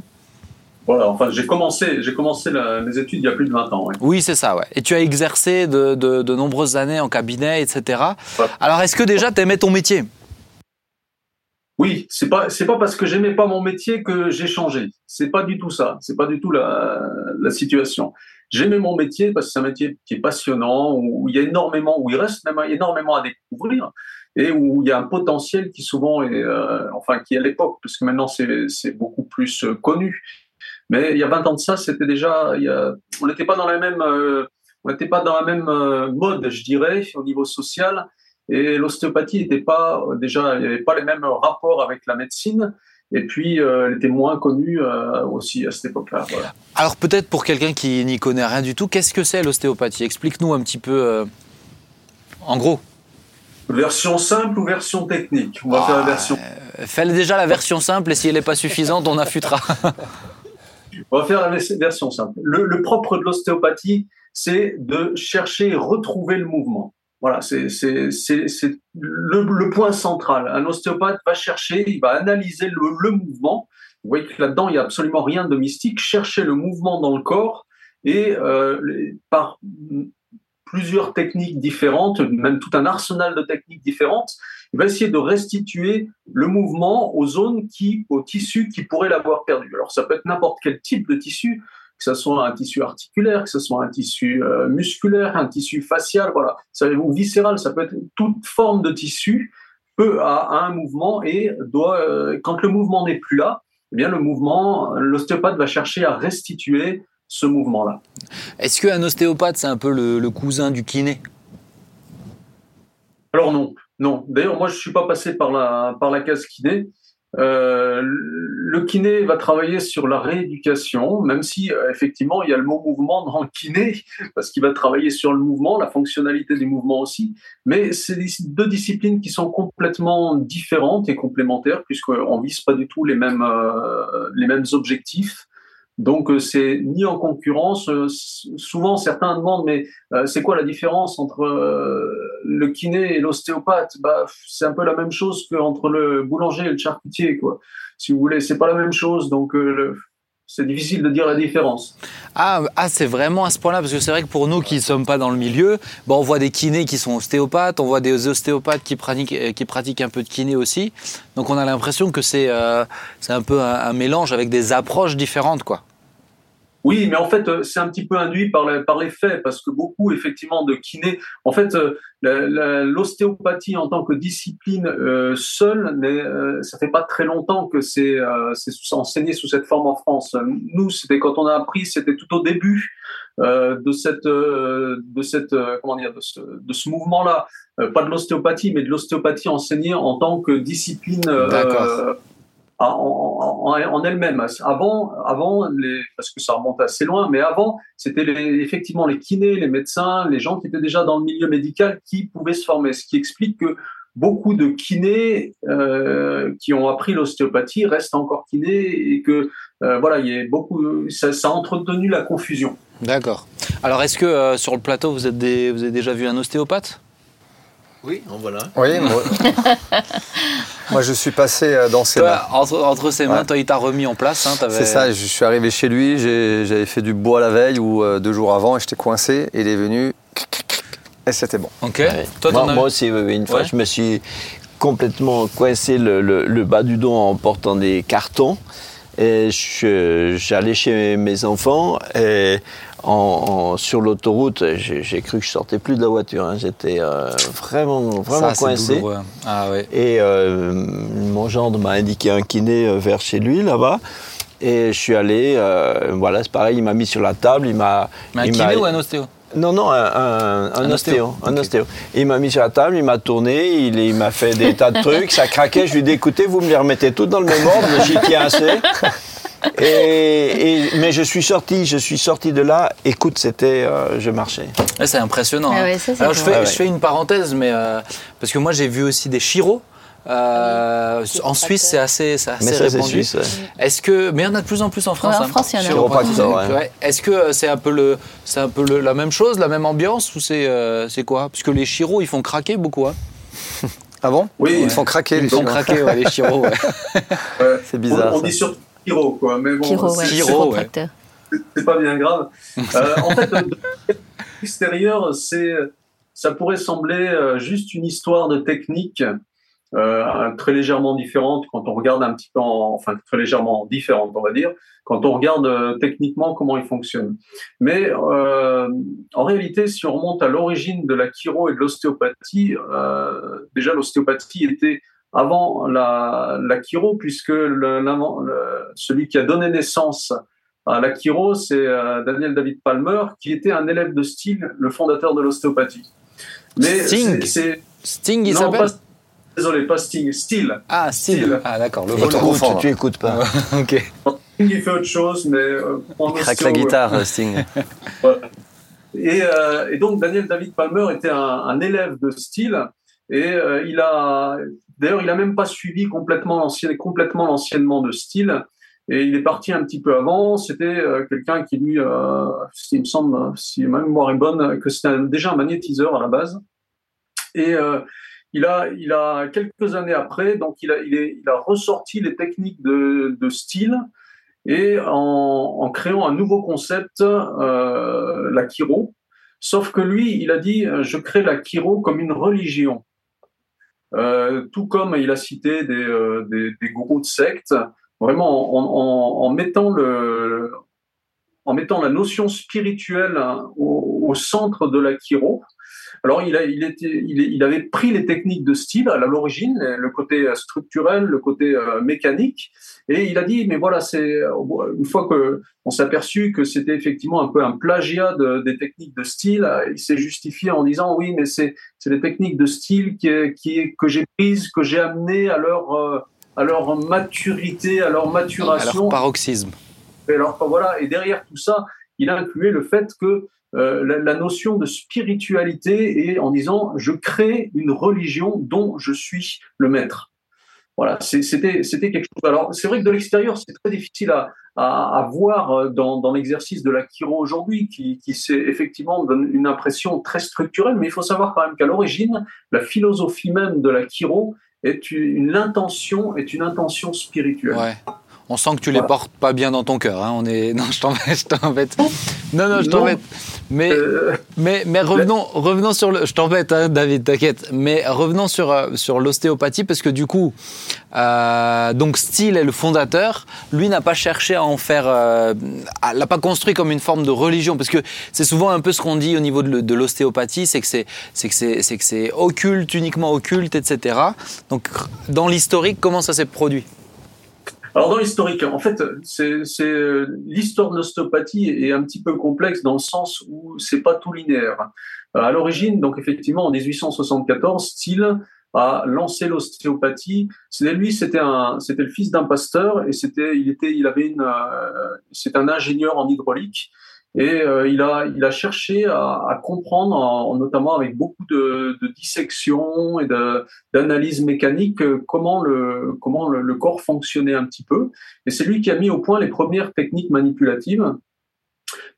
Voilà, enfin j'ai commencé mes études il y a plus de 20 ans. Ouais. Oui, c'est ça, ouais. Et tu as exercé de nombreuses années en cabinet, etc. Ouais. Alors est-ce que déjà tu aimais ton métier ? Oui, c'est pas parce que j'aimais pas mon métier que j'ai changé. C'est pas du tout ça, c'est pas du tout la situation. J'aimais mon métier parce que c'est un métier qui est passionnant, où il reste même énormément à découvrir et où il y a un potentiel qui souvent est, qui à l'époque, parce que maintenant c'est beaucoup plus connu. Mais il y a 20 ans de ça, c'était déjà, on n'était pas dans la même, mode, je dirais, au niveau social. Et l'ostéopathie n'était pas, déjà, il n'y avait pas les mêmes rapports avec la médecine. Et puis, elle était moins connue aussi à cette époque-là. Voilà. Alors, peut-être pour quelqu'un qui n'y connaît rien du tout, qu'est-ce que c'est l'ostéopathie ? Explique-nous un petit peu, en gros. Version simple ou version technique ? On va faire la version... Fais déjà la version simple, et si elle n'est pas suffisante, on affûtera. On va faire la version simple. Le propre de l'ostéopathie, c'est de chercher et retrouver le mouvement. Voilà, c'est le point central. Un ostéopathe va chercher, il va analyser le mouvement. Vous voyez que là-dedans, il n'y a absolument rien de mystique. Chercher le mouvement dans le corps et par plusieurs techniques différentes, même tout un arsenal de techniques différentes, il va essayer de restituer le mouvement aux zones aux tissus qui pourraient l'avoir perdu. Alors, ça peut être n'importe quel type de tissu, que ce soit un tissu articulaire, que ce soit un tissu musculaire, un tissu facial, voilà, ou viscéral, ça peut être toute forme de tissu peut a un mouvement et doit, quand le mouvement n'est plus là, eh bien l'ostéopathe va chercher à restituer ce mouvement-là. Est-ce qu'un ostéopathe, c'est un peu le cousin du kiné ? Alors non. D'ailleurs, moi, je ne suis pas passé par la case kiné. Le kiné va travailler sur la rééducation, même si effectivement il y a le mot mouvement dans le kiné, parce qu'il va travailler sur le mouvement, la fonctionnalité du mouvement aussi, mais c'est deux disciplines qui sont complètement différentes et complémentaires, puisqu'on ne vise pas du tout les mêmes objectifs. Donc c'est ni en concurrence. Souvent certains demandent, mais c'est quoi la différence entre le kiné et l'ostéopathe ? Bah, c'est un peu la même chose qu'entre le boulanger et le charcutier, quoi. Si vous voulez, c'est pas la même chose, donc c'est difficile de dire la différence. Ah, c'est vraiment à ce point-là, parce que c'est vrai que pour nous qui ne sommes pas dans le milieu, bah, on voit des kinés qui sont ostéopathes, on voit des ostéopathes qui pratiquent un peu de kiné aussi, donc on a l'impression que c'est un peu un mélange avec des approches différentes, quoi. Oui, mais en fait, c'est un petit peu induit par les faits, parce que beaucoup, effectivement, de kinés... En fait, l'ostéopathie en tant que discipline seule, ça fait pas très longtemps que c'est enseigné sous cette forme en France. Nous, c'était quand on a appris, c'était tout au début de ce mouvement-là. Pas de l'ostéopathie, mais de l'ostéopathie enseignée en tant que discipline... D'accord. En elle-même. Avant, parce que ça remonte assez loin, mais avant, c'était effectivement les kinés, les médecins, les gens qui étaient déjà dans le milieu médical qui pouvaient se former. Ce qui explique que beaucoup de kinés qui ont appris l'ostéopathie restent encore kinés et que voilà, il y a beaucoup. Ça a entretenu la confusion. D'accord. Alors, est-ce que sur le plateau, vous avez déjà vu un ostéopathe ? Oui, en voilà. Oui, moi je suis passé dans ses mains. Entre ses mains, ouais. Toi, il t'a remis en place. Hein, c'est ça, je suis arrivé chez lui, j'avais fait du bois la veille ou 2 jours avant et j'étais coincé et il est venu et c'était bon. Okay. Ouais. Toi, moi aussi, une fois, je me suis complètement coincé le bas du dos en portant des cartons. Et j'allais chez mes enfants et sur l'autoroute, j'ai cru que je sortais plus de la voiture. Hein. J'étais vraiment coincé. Ah, ouais. Et mon gendre m'a indiqué un kiné vers chez lui là-bas. Et je suis allé. Voilà, c'est pareil. Il m'a mis sur la table. Mais un kiné ou un ostéo ? Non, un ostéo. Un ostéo. Il m'a mis sur la table, il m'a tourné, il m'a fait des tas de trucs, ça craquait, je lui ai dit, écoutez, vous me les remettez toutes dans le même ordre, j'y tiens assez. Mais je suis sorti de là, écoute, c'était, je marchais. Ouais, c'est impressionnant. Ah ouais, hein. Alors je fais une parenthèse, mais parce que moi j'ai vu aussi des chiros. En Suisse, c'est assez répandu. C'est Suisse, ouais. Mais il y en a de plus en plus en France. Ouais, en France, il y en a. Chiropracteur, ouais. Est-ce que c'est un peu la même chose, la même ambiance, ou c'est quoi ? Parce que les chiros, ils font craquer beaucoup. Hein. Ah bon ? Oui, ouais. Ils font craquer. Ils font craquer, ouais, les chiros. Ouais. Ouais. C'est bizarre. On dit surtout chiro, quoi. Mais bon, chiro, ouais. Chiropracteur. Ouais. C'est pas bien grave. En fait, l'extérieur, ça pourrait sembler juste une histoire de technique. Très légèrement différente quand on regarde un petit peu, très légèrement différente, on va dire, quand on regarde techniquement comment il fonctionne. Mais en réalité, si on remonte à l'origine de la chiro et de l'ostéopathie, déjà l'ostéopathie était avant la chiro, puisque celui qui a donné naissance à la chiro, c'est Daniel David Palmer, qui était un élève de Still, le fondateur de l'ostéopathie. Mais Sting, il s'appelle Désolé, pas Sting, Still. Ah, Still. Ah, d'accord. Le tu écoutes pas. Ok. Il fait autre chose, mais... il craque la guitare, Sting. Voilà. Et donc, Daniel David Palmer était un élève de Still, et il a... D'ailleurs, il n'a même pas suivi complètement l'enseignement de Still, et il est parti un petit peu avant. C'était quelqu'un qui, lui, il me semble, si ma mémoire est bonne, que c'était déjà un magnétiseur à la base. Et... Il a quelques années après, donc il a ressorti les techniques de Still et en créant un nouveau concept, la chiro. Sauf que lui, il a dit, je crée la chiro comme une religion. Tout comme il a cité des gourous de sectes, vraiment en mettant la notion spirituelle au centre de la chiro. Alors, il avait pris les techniques de Still à l'origine, le côté structurel, le côté mécanique, et il a dit, mais voilà, c'est, une fois qu'on s'est aperçu que c'était effectivement un peu un plagiat des techniques de Still, il s'est justifié en disant, oui, mais c'est les techniques de Still que j'ai prises, que j'ai amenées à leur maturité, à leur maturation. À leur paroxysme. Et, alors, voilà, et derrière tout ça, il a inclus le fait que la notion de spiritualité et en disant je crée une religion dont je suis le maître. Voilà, c'était quelque chose. Alors c'est vrai que de l'extérieur c'est très difficile à voir dans l'exercice de la chiro aujourd'hui qui c'est effectivement donne une impression très structurelle, mais il faut savoir quand même qu'à l'origine la philosophie même de la chiro est une intention spirituelle. Ouais. On sent que tu les portes pas bien dans ton cœur. Hein. Non, je t'embête. Non, je t'embête. Mais revenons sur le. Je t'embête, hein, David, t'inquiète. Mais revenons sur l'ostéopathie parce que du coup, donc Steele est le fondateur. Lui n'a pas cherché à en faire, l'a pas construit comme une forme de religion parce que c'est souvent un peu ce qu'on dit au niveau de l'ostéopathie, c'est que c'est occulte, uniquement occulte, etc. Donc dans l'historique, comment ça s'est produit? Alors, dans l'historique, en fait, c'est l'histoire de l'ostéopathie est un petit peu complexe dans le sens où c'est pas tout linéaire. À l'origine, donc effectivement, en 1874, Steele a lancé l'ostéopathie. C'était le fils d'un pasteur et c'était un ingénieur en hydraulique et il a cherché à comprendre, notamment avec beaucoup de dissections et d'analyses mécaniques, comment le corps fonctionnait un petit peu. Et c'est lui qui a mis au point les premières techniques manipulatives.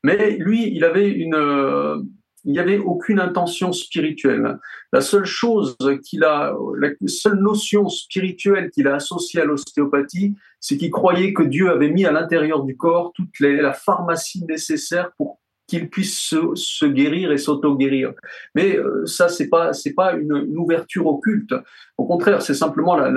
Mais lui, il n'y avait aucune intention spirituelle. La seule notion spirituelle qu'il a associée à l'ostéopathie, c'est qu'il croyait que Dieu avait mis à l'intérieur du corps toute la pharmacie nécessaire pour qu'il puisse se guérir et s'auto-guérir. Mais ça, c'est pas une ouverture occulte. Au contraire, c'est simplement les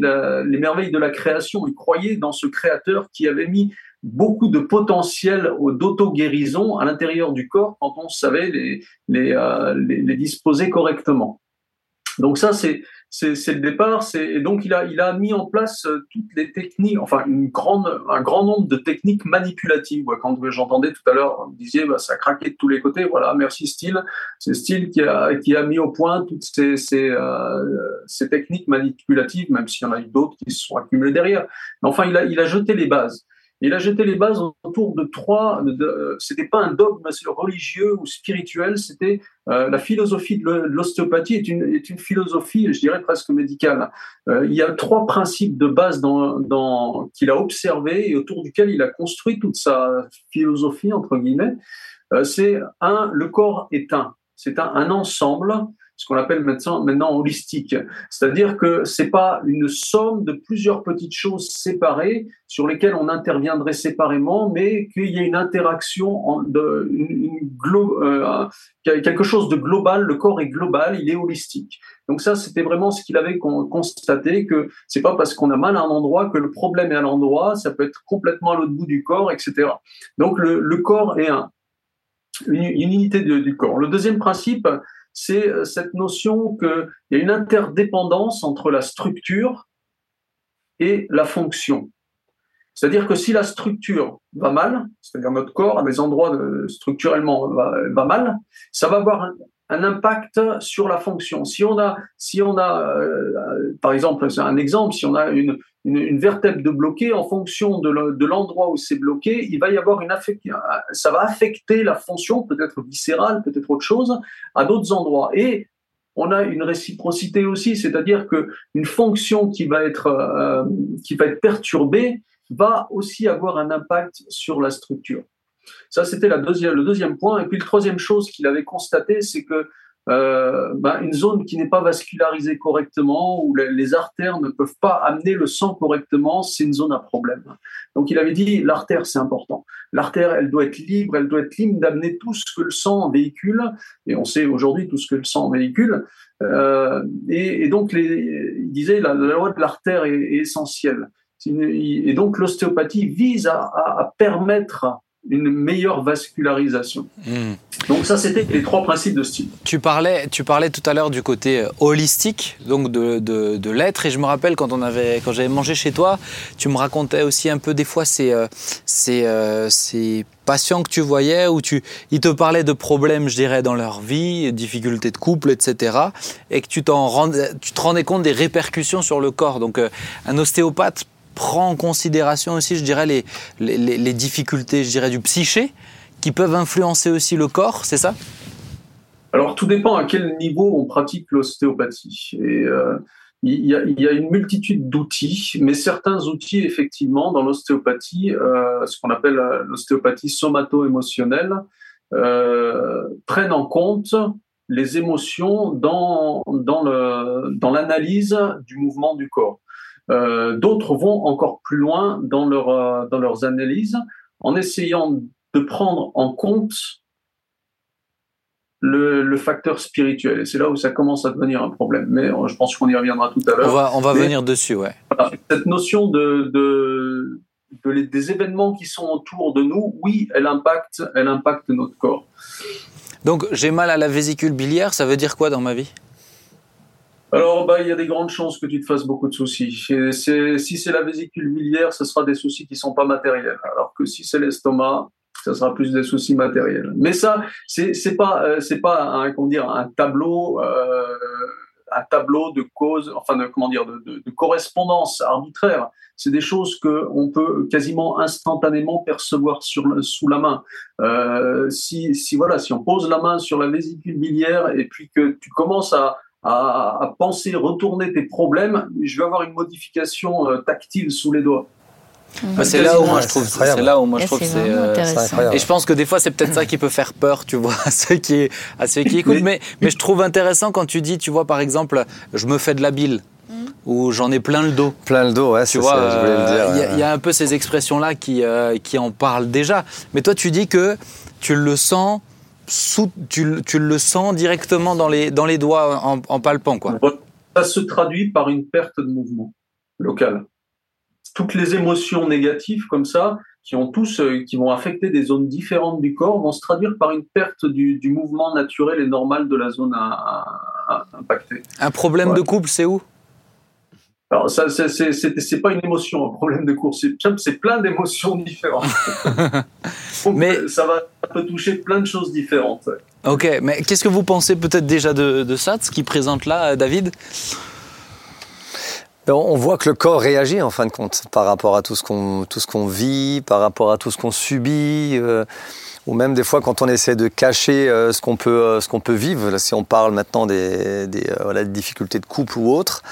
merveilles de la création. Il croyait dans ce créateur qui avait mis beaucoup de potentiel d'auto-guérison à l'intérieur du corps quand on savait les disposer correctement. Donc ça, c'est le départ. Et donc il a mis en place toutes les techniques, enfin un grand nombre de techniques manipulatives. Quand j'entendais tout à l'heure, on me disait ça craquait de tous les côtés. Voilà, merci Steele. C'est Steele qui a mis au point toutes ces techniques manipulatives, même s'il y en a eu d'autres qui se sont accumulées derrière. Mais enfin, il a jeté les bases. Il a jeté les bases autour de trois. C'était pas un dogme religieux ou spirituel. C'était la philosophie de l'ostéopathie est une philosophie, je dirais presque médicale. Il y a trois principes de base qu'il a observés et autour duquel il a construit toute sa philosophie entre guillemets. C'est le corps est un. C'est un ensemble. Ce qu'on appelle maintenant holistique. C'est-à-dire que c'est pas une somme de plusieurs petites choses séparées sur lesquelles on interviendrait séparément, mais qu'il y a une interaction, quelque chose de global, le corps est global, il est holistique. Donc ça, c'était vraiment ce qu'il avait constaté, que c'est pas parce qu'on a mal à un endroit que le problème est à l'endroit, ça peut être complètement à l'autre bout du corps, etc. Donc le corps est une unité du corps. Le deuxième principe, c'est cette notion qu'il y a une interdépendance entre la structure et la fonction. C'est-à-dire que si la structure va mal, c'est-à-dire notre corps, à des endroits structurellement va mal, ça va avoir un impact sur la fonction. Si on a par exemple, c'est un exemple, si on a une vertèbre de bloquée, en fonction de l'endroit où c'est bloqué, il va y avoir ça va affecter la fonction, peut-être viscérale, peut-être autre chose, à d'autres endroits. Et on a une réciprocité aussi, c'est-à-dire qu'une fonction qui va être perturbée va aussi avoir un impact sur la structure. Ça, c'était le deuxième point. Et puis, la troisième chose qu'il avait constatée, c'est que une zone qui n'est pas vascularisée correctement, où les artères ne peuvent pas amener le sang correctement, c'est une zone à problème. Donc, il avait dit, l'artère, c'est important. L'artère, elle doit être libre d'amener tout ce que le sang véhicule. Et on sait aujourd'hui tout ce que le sang véhicule. Il disait, la loi de l'artère est essentielle. Et donc, l'ostéopathie vise à permettre une meilleure vascularisation. Donc ça, c'était les trois principes de Still. Tu parlais tout à l'heure du côté holistique, donc de l'être, et je me rappelle quand j'avais mangé chez toi, tu me racontais aussi un peu des fois ces patients que tu voyais où ils te parlaient de problèmes, je dirais, dans leur vie, difficultés de couple, etc., et que tu te rendais compte des répercussions sur le corps. Donc un ostéopathe prend en considération aussi, je dirais, les difficultés, je dirais, du psyché qui peuvent influencer aussi le corps, c'est ça ? Alors, tout dépend à quel niveau on pratique l'ostéopathie. Il y a une multitude d'outils, mais certains outils, effectivement, dans l'ostéopathie, ce qu'on appelle l'ostéopathie somato-émotionnelle, prennent en compte les émotions dans l'analyse du mouvement du corps. D'autres vont encore plus loin dans leurs analyses en essayant de prendre en compte le facteur spirituel. Et c'est là où ça commence à devenir un problème. Mais je pense qu'on y reviendra tout à l'heure. On va venir dessus, ouais. Voilà, cette notion des événements qui sont autour de nous, oui, elle impacte notre corps. Donc, j'ai mal à la vésicule biliaire, ça veut dire quoi dans ma vie ? Alors, il y a des grandes chances que tu te fasses beaucoup de soucis. Et si c'est la vésicule biliaire, ce sera des soucis qui ne sont pas matériels. Alors que si c'est l'estomac, ça sera plus des soucis matériels. Mais ça, c'est pas un tableau de cause, enfin de correspondance arbitraire. C'est des choses que on peut quasiment instantanément percevoir sous la main. Si on pose la main sur la vésicule biliaire et puis que tu commences à penser, retourner tes problèmes, je vais avoir une modification tactile sous les doigts. C'est là où moi je trouve que c'est intéressant. Et je pense que des fois c'est peut-être ça qui peut faire peur, tu vois, à ceux qui écoutent. Mais je trouve intéressant quand tu dis, tu vois, par exemple, je me fais de la bile. Où j'en ai plein le dos. Plein le dos, ouais, tu vois, ça, je voulais le dire. Il y a un peu ces expressions-là qui en parlent déjà. Mais toi, tu dis que tu le sens. Tu le sens directement dans les doigts en palpant, quoi. Ça se traduit par une perte de mouvement local. Toutes les émotions négatives comme ça, qui vont affecter des zones différentes du corps, vont se traduire par une perte du mouvement naturel et normal de la zone à impacter. Un problème de couple, c'est où ? Alors, ça, c'est pas une émotion, un problème de cours. C'est plein d'émotions différentes. Donc, mais ça peut toucher plein de choses différentes. Ok, mais qu'est-ce que vous pensez peut-être déjà de ça, de ce qu'il présente là, David ? On voit que le corps réagit en fin de compte par rapport à tout ce qu'on vit, par rapport à tout ce qu'on subit. Ou même des fois quand on essaie de cacher ce qu'on peut vivre, si on parle maintenant des difficultés de couple ou autres,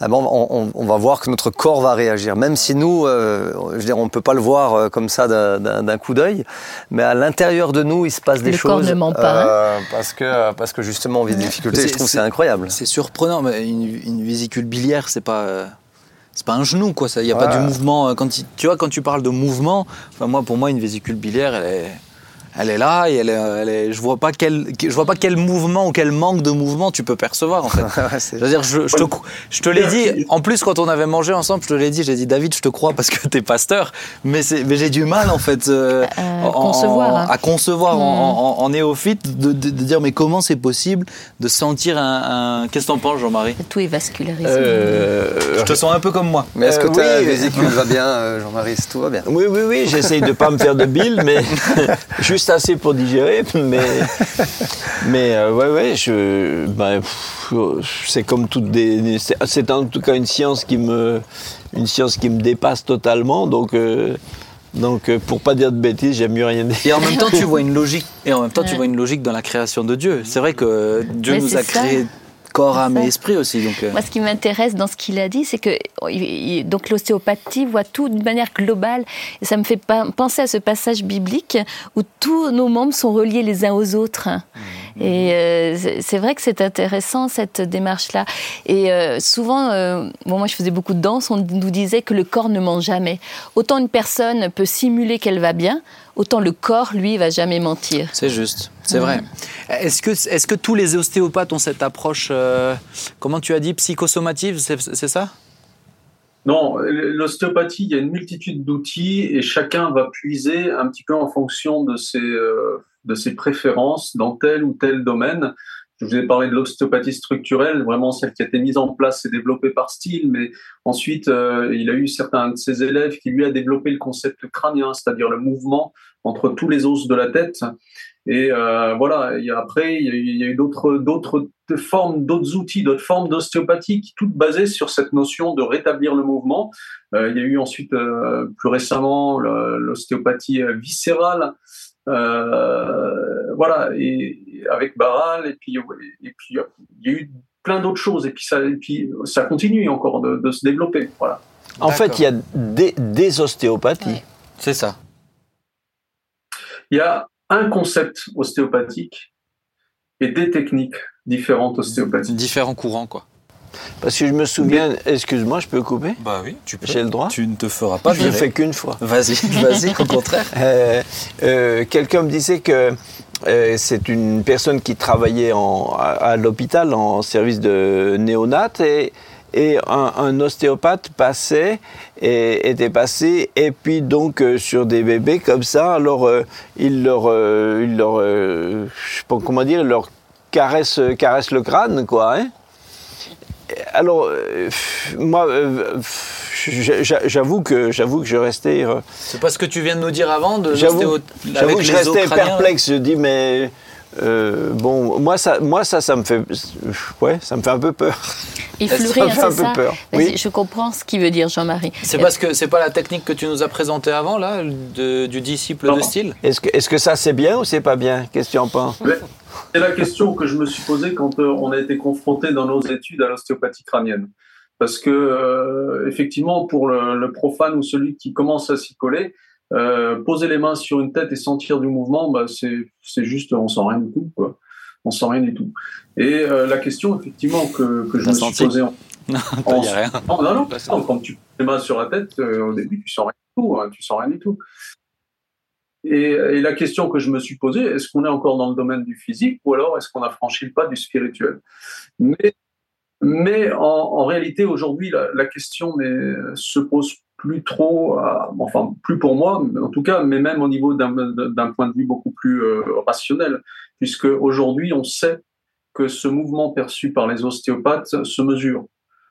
on va voir que notre corps va réagir. Même si nous, je veux dire, on ne peut pas le voir comme ça d'un coup d'œil, mais à l'intérieur de nous, il se passe des choses. Le corps ne ment pas. Parce que justement, on vit des difficultés. Je trouve que c'est incroyable. C'est surprenant, mais une vésicule biliaire, c'est pas un genou, quoi. Il n'y a pas du mouvement. Quand tu parles de mouvement, enfin, pour moi, une vésicule biliaire, elle est là et elle est, je vois pas quel mouvement ou quel manque de mouvement tu peux percevoir en fait. C'est-à-dire, je te l'ai dit. En plus, quand on avait mangé ensemble, je te l'ai dit. J'ai dit David, je te crois parce que t'es pasteur, mais j'ai du mal en fait à concevoir en néophyte de dire mais comment c'est possible de sentir un. Qu'est-ce que t'en penses, Jean-Marie ? Tout est vascularisé. Je te sens un peu comme moi. Mais est-ce que ta vésicule va bien, Jean-Marie ? Tout va bien. Oui, j'essaye de pas me faire de bile, mais juste juste assez pour digérer, mais ouais, c'est comme toutes des, c'est en tout cas une science qui me dépasse totalement, donc pour pas dire de bêtises, j'aime mieux rien dire. Et en même temps, tu vois une logique dans la création de Dieu. C'est vrai que Dieu nous a créés corps, âme et esprit aussi. Donc. Moi, ce qui m'intéresse dans ce qu'il a dit, c'est que donc, l'ostéopathie voit tout d'une manière globale. Et ça me fait penser à ce passage biblique où tous nos membres sont reliés les uns aux autres. Mmh. Et c'est vrai que c'est intéressant, cette démarche-là. Et souvent, moi, je faisais beaucoup de danse, on nous disait que le corps ne ment jamais. Autant une personne peut simuler qu'elle va bien, autant le corps, lui, va jamais mentir. C'est juste, c'est vrai. Est-ce que tous les ostéopathes ont cette approche, comment tu as dit, psychosomative, c'est ça ? Non, l'ostéopathie, il y a une multitude d'outils et chacun va puiser un petit peu en fonction de ses préférences dans tel ou tel domaine. Je vous ai parlé de l'ostéopathie structurelle, vraiment celle qui a été mise en place et développée par Still, mais ensuite, il a eu certains de ses élèves qui, lui, a développé le concept crânien, c'est-à-dire le mouvement entre tous les os de la tête. Et voilà, après, il y a eu d'autres formes, d'autres outils, d'autres formes d'ostéopathie, toutes basées sur cette notion de rétablir le mouvement. Il y a eu ensuite, plus récemment, l'ostéopathie viscérale. Voilà, et avec Barral, et puis il y a eu plein d'autres choses, et puis ça continue encore de se développer. Voilà. En fait, il y a des ostéopathies. Ouais. C'est ça. Il y a un concept ostéopathique et des techniques différentes ostéopathiques. Différents courants, quoi. Parce que je me souviens, excuse-moi, je peux couper ? Bah oui, tu peux. J'ai le droit ? Tu ne te feras pas virer. Je ne fais qu'une fois. Vas-y, au contraire. Quelqu'un me disait que c'est une personne qui travaillait à l'hôpital en service de néonat et un ostéopathe passait et était passé et puis donc sur des bébés comme ça, alors il leur je sais pas comment dire, leur caresse le crâne, quoi, hein ? Alors, moi, j'avoue que je restais... C'est pas ce que tu viens de nous dire avant de j'avoue que je restais perplexe. Je dis, mais bon, moi, ça me fait... Ouais, ça me fait un peu peur. Il fleurit, c'est ça. Oui. Je comprends ce qu'il veut dire, Jean-Marie. C'est pas la technique que tu nous as présentée avant, là, du disciple de Still ? Est-ce que ça, c'est bien ou c'est pas bien ? Qu'est-ce que tu en penses ? C'est la question que je me suis posée quand on a été confronté dans nos études à l'ostéopathie crânienne. Parce que, effectivement, pour le profane ou celui qui commence à s'y coller, poser les mains sur une tête et sentir du mouvement, bah, c'est juste, on ne sent rien du tout, quoi. On ne sent rien du tout. Et la question, effectivement, que je me suis posée... Non, quand tu poses les mains sur la tête, au début, tu ne sens rien du tout. Et la question que je me suis posée, est-ce qu'on est encore dans le domaine du physique ou alors est-ce qu'on a franchi le pas du spirituel ? Mais en réalité, aujourd'hui, la question se pose plus trop, plus pour moi, en tout cas, mais même au niveau d'un point de vue beaucoup plus rationnel, puisque aujourd'hui, on sait que ce mouvement perçu par les ostéopathes se mesure.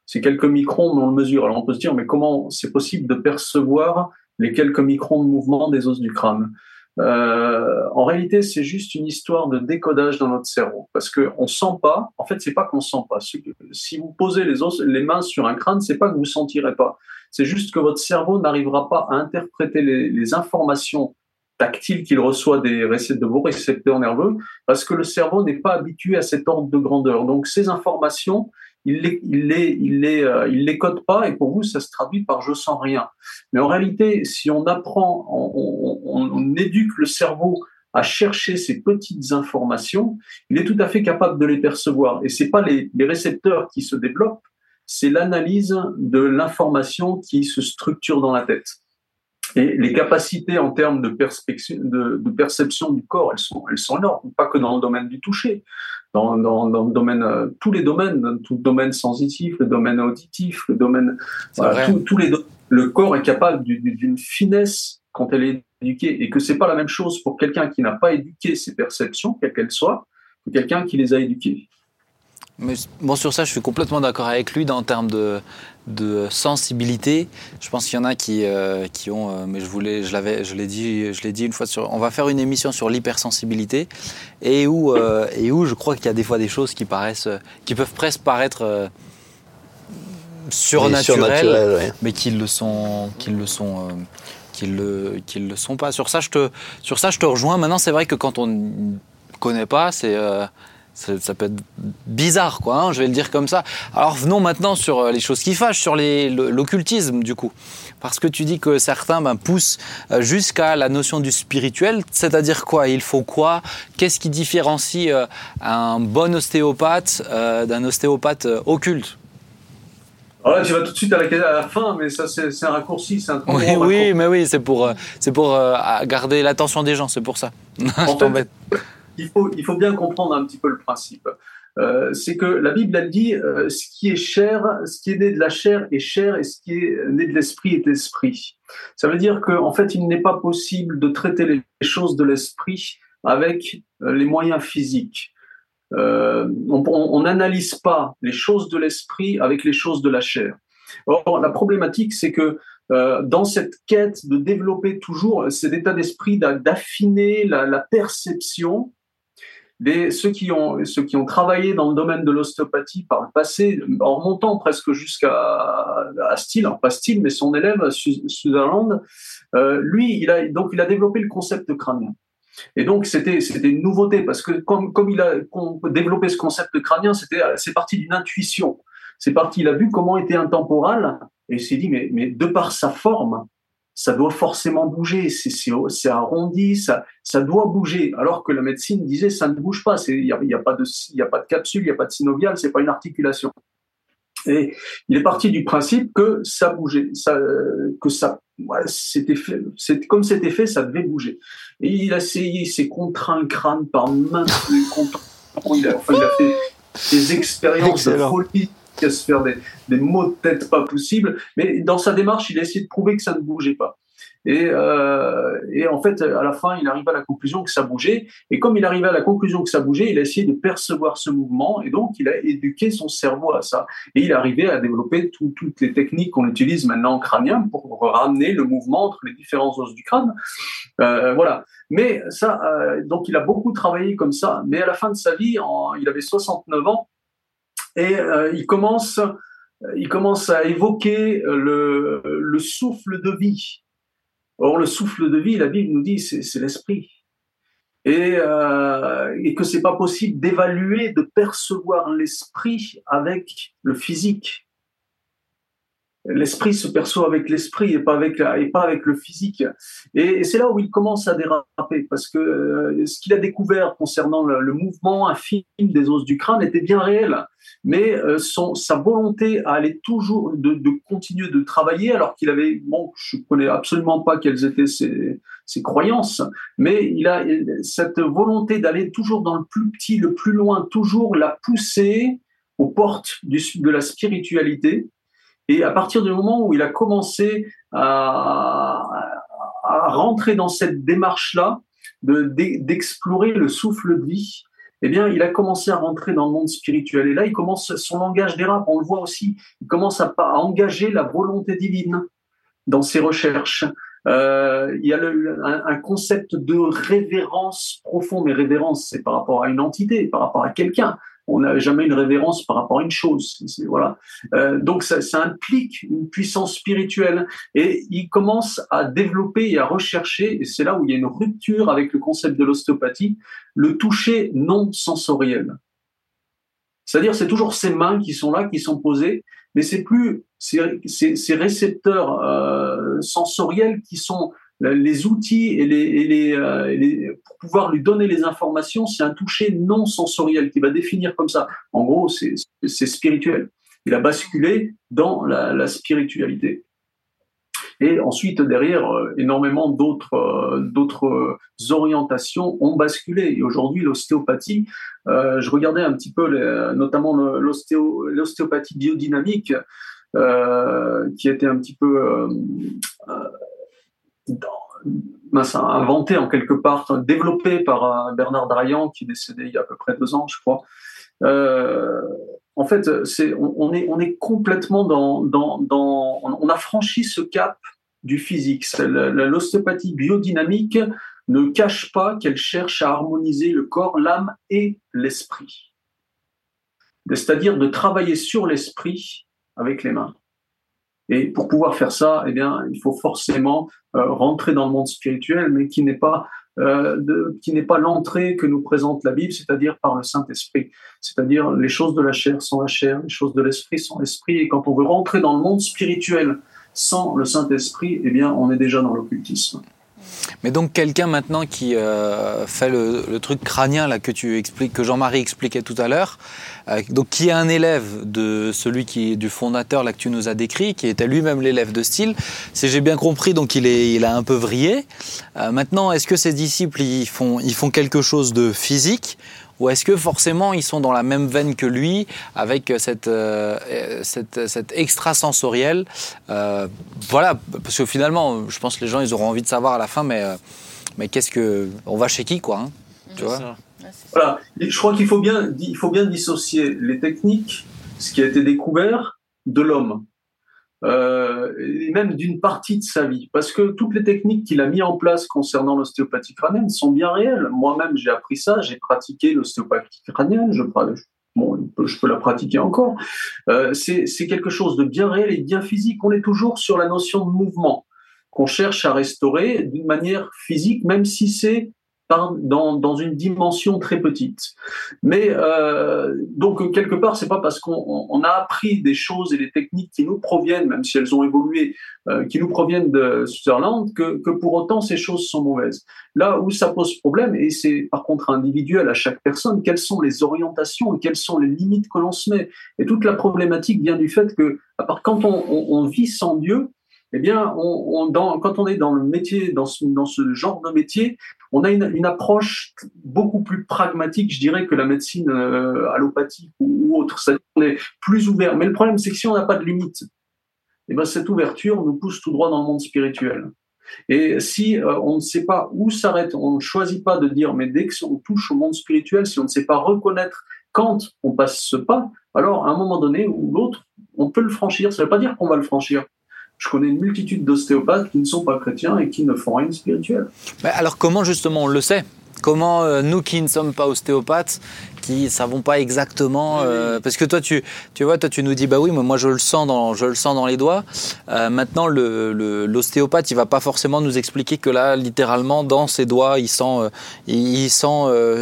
C'est quelques microns, mais on le mesure. Alors on peut se dire, mais comment c'est possible de percevoir les quelques microns de mouvement des os du crâne. En réalité, c'est juste une histoire de décodage dans notre cerveau, parce qu'on ne sent pas, en fait, ce n'est pas qu'on ne sent pas. Si vous posez les mains sur un crâne, ce n'est pas que vous ne sentirez pas. C'est juste que votre cerveau n'arrivera pas à interpréter les informations tactiles qu'il reçoit de vos récepteurs nerveux, parce que le cerveau n'est pas habitué à cet ordre de grandeur. Donc, ces informations... il les code pas et pour vous ça se traduit par je sens rien. Mais en réalité, si on apprend, on éduque le cerveau à chercher ces petites informations, il est tout à fait capable de les percevoir. Et c'est pas les récepteurs qui se développent, c'est l'analyse de l'information qui se structure dans la tête. Et les capacités en termes de perception du corps, elles sont énormes, pas que dans le domaine du toucher, dans le domaine, tous les domaines, tout le domaine sensitif, le domaine auditif, le domaine, le corps est capable d'une finesse quand elle est éduquée, et que c'est pas la même chose pour quelqu'un qui n'a pas éduqué ses perceptions, quelles qu'elles soient, que quelqu'un qui les a éduquées. Mais bon, sur ça, je suis complètement d'accord avec lui en termes de sensibilité. Je pense qu'il y en a qui ont, mais je l'ai dit une fois on va faire une émission sur l'hypersensibilité et où je crois qu'il y a des fois des choses qui peuvent presque paraître surnaturelles, ouais. Mais qu'ils le sont pas. Sur ça, je te rejoins. Maintenant, c'est vrai que quand on ne connaît pas, ça peut être bizarre, quoi, hein, je vais le dire comme ça. Alors venons maintenant sur les choses qui fâchent, sur l'occultisme du coup. Parce que tu dis que certains poussent jusqu'à la notion du spirituel, c'est-à-dire quoi? Il faut quoi? Qu'est-ce qui différencie un bon ostéopathe d'un ostéopathe occulte? Alors là, tu vas tout de suite à la fin, mais ça, c'est un raccourci, c'est un trop grand raccourci. Oui, mais oui, c'est pour garder l'attention des gens, c'est pour ça. En fait, il faut bien comprendre un petit peu le principe. C'est que la Bible a dit ce qui est chair, ce qui est né de la chair est chair, et ce qui est né de l'esprit est esprit. Ça veut dire qu'en fait, il n'est pas possible de traiter les choses de l'esprit avec les moyens physiques. On n'analyse pas les choses de l'esprit avec les choses de la chair. Or, la problématique, c'est que dans cette quête de développer toujours cet état d'esprit, d'affiner la perception, ceux qui ont travaillé dans le domaine de l'ostéopathie par le passé, en remontant presque jusqu'à Still, alors pas Still, mais son élève, Sutherland, lui, il a développé le concept crânien. Et donc, c'était une nouveauté, parce que comme il a développé ce concept crânien, c'est parti d'une intuition. Il a vu comment était intemporel, et il s'est dit, mais de par sa forme, ça doit forcément bouger, c'est arrondi, ça doit bouger, alors que la médecine disait, ça ne bouge pas, il n'y a pas de capsule, il n'y a pas de synovial, ce n'est pas une articulation. Et il est parti du principe que ça bougeait, comme c'était fait, ça devait bouger. Et il s'est contraint le crâne par main, il a fait des expériences de folie, à se faire des maux de tête pas possibles, mais dans sa démarche, il a essayé de prouver que ça ne bougeait pas. Et en fait, à la fin, il arrive à la conclusion que ça bougeait. Et comme il arrivait à la conclusion que ça bougeait, il a essayé de percevoir ce mouvement. Et donc, il a éduqué son cerveau à ça. Et il est arrivé à développer toutes les techniques qu'on utilise maintenant en crânien pour ramener le mouvement entre les différents os du crâne. Voilà. Mais ça, donc, il a beaucoup travaillé comme ça. Mais à la fin de sa vie, il avait 69 ans. Et il commence à évoquer le souffle de vie. Or, le souffle de vie, la Bible nous dit, c'est l'esprit. Et que c'est pas possible d'évaluer, de percevoir l'esprit avec le physique. L'esprit se perçoit avec l'esprit et pas avec le physique. Et c'est là où il commence à déraper, parce que ce qu'il a découvert concernant le mouvement infime des os du crâne était bien réel. Mais sa volonté à aller toujours, de continuer de travailler, alors qu'il avait, bon, je ne connais absolument pas quelles étaient ses croyances, mais il a cette volonté d'aller toujours dans le plus petit, le plus loin, toujours la pousser aux portes de la spiritualité. Et à partir du moment où il a commencé à rentrer dans cette démarche-là, d'explorer le souffle de vie, eh bien, il a commencé à rentrer dans le monde spirituel. Et là, son langage dérape, on le voit aussi, il commence à engager la volonté divine dans ses recherches. Il y a un concept de révérence profonde. Mais révérence, c'est par rapport à une entité, par rapport à quelqu'un. On n'a jamais une révérence par rapport à une chose. Voilà. Donc, ça implique une puissance spirituelle. Et il commence à développer et à rechercher, et c'est là où il y a une rupture avec le concept de l'ostéopathie, le toucher non sensoriel. C'est-à-dire, c'est toujours ses mains qui sont là, qui sont posées, mais c'est plus ces récepteurs sensoriels qui sont les outils pour pouvoir lui donner les informations. C'est un toucher non sensoriel qui va définir comme ça. En gros, c'est spirituel. Il a basculé dans la spiritualité. Et ensuite, derrière, énormément d'autres orientations ont basculé. Et aujourd'hui, l'ostéopathie, je regardais un petit peu, notamment l'ostéopathie biodynamique, qui était un petit peu inventé en quelque part, développé par Bernard Drayan, qui est décédé il y a à peu près 2 ans, je crois. En fait, on est complètement on a franchi ce cap du physique. L'ostéopathie biodynamique ne cache pas qu'elle cherche à harmoniser le corps, l'âme et l'esprit. C'est-à-dire de travailler sur l'esprit avec les mains. Et pour pouvoir faire ça, eh bien, il faut forcément rentrer dans le monde spirituel, mais qui n'est pas l'entrée que nous présente la Bible, c'est-à-dire par le Saint-Esprit. C'est-à-dire les choses de la chair sont la chair, les choses de l'esprit sont l'esprit. Et quand on veut rentrer dans le monde spirituel sans le Saint-Esprit, eh bien, on est déjà dans l'occultisme. Mais donc quelqu'un maintenant qui fait le truc crânien là, que tu expliques, que Jean-Marie expliquait tout à l'heure, donc qui est un élève de celui du fondateur là, que tu nous as décrit, qui était lui-même l'élève de Still, si j'ai bien compris, donc il a un peu vrillé. Maintenant, est-ce que ses disciples ils font quelque chose de physique, ou est-ce que forcément ils sont dans la même veine que lui, avec cette extrasensorielle, voilà, parce que finalement, je pense que les gens ils auront envie de savoir à la fin, mais on va chez qui, quoi, hein, tu vois. Voilà, je crois qu'il faut bien dissocier les techniques, ce qui a été découvert, de l'homme, et même d'une partie de sa vie, parce que toutes les techniques qu'il a mises en place concernant l'ostéopathie crânienne sont bien réelles. Moi-même, j'ai appris ça, j'ai pratiqué l'ostéopathie crânienne, je peux la pratiquer encore. C'est quelque chose de bien réel et bien physique. On est toujours sur la notion de mouvement qu'on cherche à restaurer d'une manière physique, même si c'est dans une dimension très petite. Mais donc quelque part, c'est pas parce qu'on a appris des choses et des techniques qui nous proviennent, même si elles ont évolué, qui nous proviennent de Sutherland, que pour autant ces choses sont mauvaises. Là où ça pose problème, et c'est par contre individuel à chaque personne, quelles sont les orientations et quelles sont les limites que l'on se met. Et toute la problématique vient du fait que, à part quand on vit sans Dieu, eh bien, quand on est dans le métier, dans ce genre de métier, on a une approche beaucoup plus pragmatique, je dirais, que la médecine allopathique ou autre. C'est-à-dire qu'on est plus ouvert. Mais le problème, c'est que si on n'a pas de limite, eh bien, cette ouverture nous pousse tout droit dans le monde spirituel. Et si on ne sait pas où s'arrête, on ne choisit pas de dire, mais dès qu'on touche au monde spirituel, si on ne sait pas reconnaître quand on passe ce pas, alors à un moment donné ou l'autre, on peut le franchir. Ça ne veut pas dire qu'on va le franchir. Je connais une multitude d'ostéopathes qui ne sont pas chrétiens et qui ne font rien de spirituel. Mais alors comment justement on le sait ? Comment nous qui ne sommes pas ostéopathes, qui ne savons pas exactement... parce que toi tu nous dis, bah oui, mais moi je le sens dans les doigts. Maintenant l'ostéopathe, il ne va pas forcément nous expliquer que là, littéralement, dans ses doigts, il sent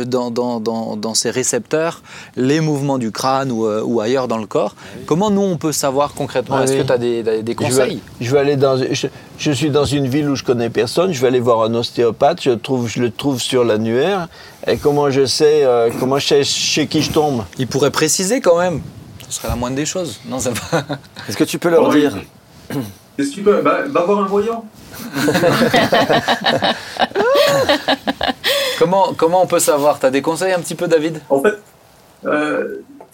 dans ses récepteurs les mouvements du crâne ou ailleurs dans le corps. Ah oui. Comment nous on peut savoir concrètement ? Ah, est-ce que tu as des conseils ? Je vais aller je suis dans une ville où je ne connais personne, je vais aller voir un ostéopathe, je le trouve sur l'annuaire, et comment je sais chez qui je tombe ? Il pourrait préciser quand même, ce serait la moindre des choses. Non, ça va. Est-ce que tu peux leur dire ? Qu'est-ce que tu peux ? Va voir un voyant. Comment on peut savoir ? Tu as des conseils un petit peu, David ? En fait,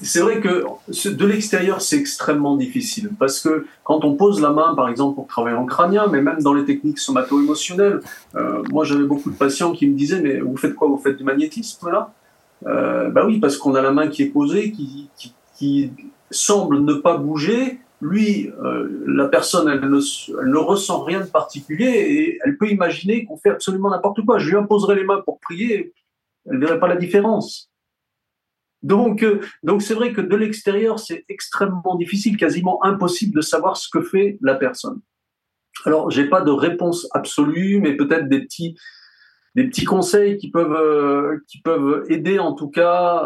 c'est vrai que de l'extérieur, c'est extrêmement difficile, parce que quand on pose la main, par exemple, pour travailler en crânien, mais même dans les techniques somato-émotionnelles, moi j'avais beaucoup de patients qui me disaient « mais vous faites quoi ? Vous faites du magnétisme là ?» Bah oui, parce qu'on a la main qui est posée, qui semble ne pas bouger. Lui, la personne, elle ne ressent rien de particulier et elle peut imaginer qu'on fait absolument n'importe quoi. Je lui imposerais les mains pour prier, elle ne verrait pas la différence. Donc c'est vrai que de l'extérieur, c'est extrêmement difficile, quasiment impossible de savoir ce que fait la personne. Alors, j'ai pas de réponse absolue, mais peut-être des petits conseils qui peuvent aider en tout cas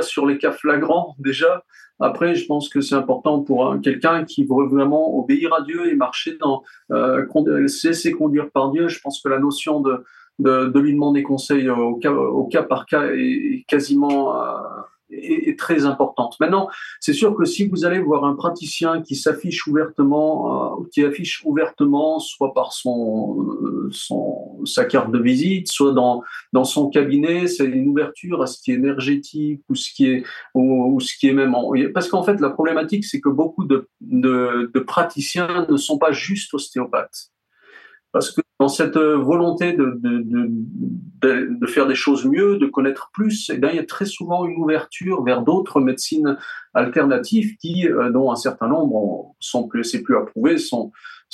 sur les cas flagrants déjà. Après, je pense que c'est important pour quelqu'un qui veut vraiment obéir à Dieu et marcher dans se laisser conduire par Dieu. Je pense que la notion de lui demander conseil au cas par cas est quasiment est très importante. Maintenant, c'est sûr que si vous allez voir un praticien qui s'affiche ouvertement, soit par sa carte de visite, soit dans son cabinet, c'est une ouverture à ce qui est énergétique ou ce qui est même... Parce qu'en fait, la problématique, c'est que beaucoup de praticiens ne sont pas juste ostéopathes. Parce que dans cette volonté de faire des choses mieux, de connaître plus, eh bien, il y a très souvent une ouverture vers d'autres médecines alternatives qui, dont un certain nombre sont plus approuvées, sont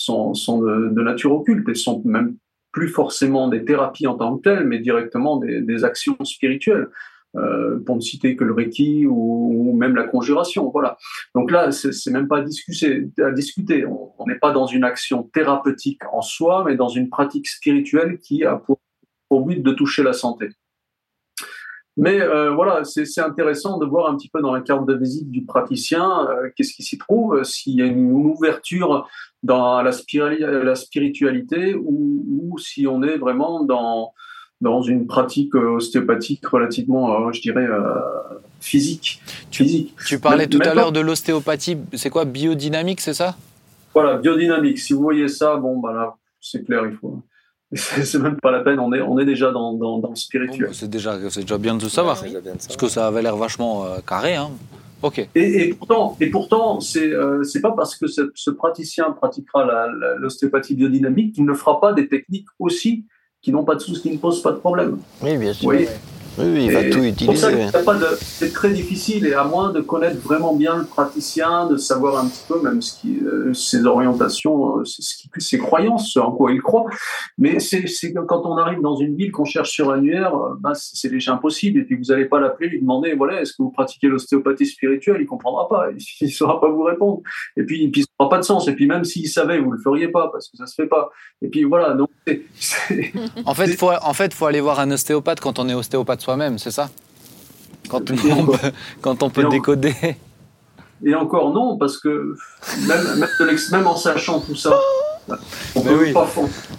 de nature occulte et sont même plus forcément des thérapies en tant que telles, mais directement des actions spirituelles. Pour ne citer que le Reiki ou même la conjuration, voilà. Donc là, c'est même pas à discuter. On n'est pas dans une action thérapeutique en soi, mais dans une pratique spirituelle qui a pour but de toucher la santé. Mais voilà, c'est intéressant de voir un petit peu dans la carte de visite du praticien qu'est-ce qui s'y trouve, s'il y a une ouverture dans la spiritualité ou si on est vraiment dans une pratique ostéopathique relativement, je dirais, physique. Tu parlais même, tout à l'heure de l'ostéopathie, c'est quoi, biodynamique, c'est ça ? Voilà, biodynamique. Si vous voyez ça, bon, bah là, c'est clair, il faut... C'est même pas la peine, on est déjà dans le spirituel. Bon, c'est déjà bien de le savoir, ouais, parce que ça avait l'air vachement carré, hein. Okay. Et pourtant, c'est pas parce que ce praticien pratiquera l'ostéopathie biodynamique qu'il ne fera pas des techniques aussi qui n'ont pas de soucis, qui ne posent pas de problème. Oui, bien sûr. Oui, oui, il va tout utiliser. Pour ça, c'est très difficile, et à moins de connaître vraiment bien le praticien, de savoir un petit peu même ses orientations, ses croyances, en quoi il croit. Mais c'est quand on arrive dans une ville qu'on cherche sur l'annuaire, ben, c'est déjà impossible. Et puis vous n'allez pas l'appeler, lui demander, voilà, est-ce que vous pratiquez l'ostéopathie spirituelle ? Il ne comprendra pas, il ne saura pas vous répondre. Et puis ça n'aura pas de sens. Et puis même s'il savait, vous ne le feriez pas, parce que ça ne se fait pas. Et puis voilà, donc... En fait, faut aller voir un ostéopathe quand on est ostéopathe soi-même, c'est ça ? Quand on peut décoder. Et encore non, parce que même en sachant tout ça, on ne peut pas.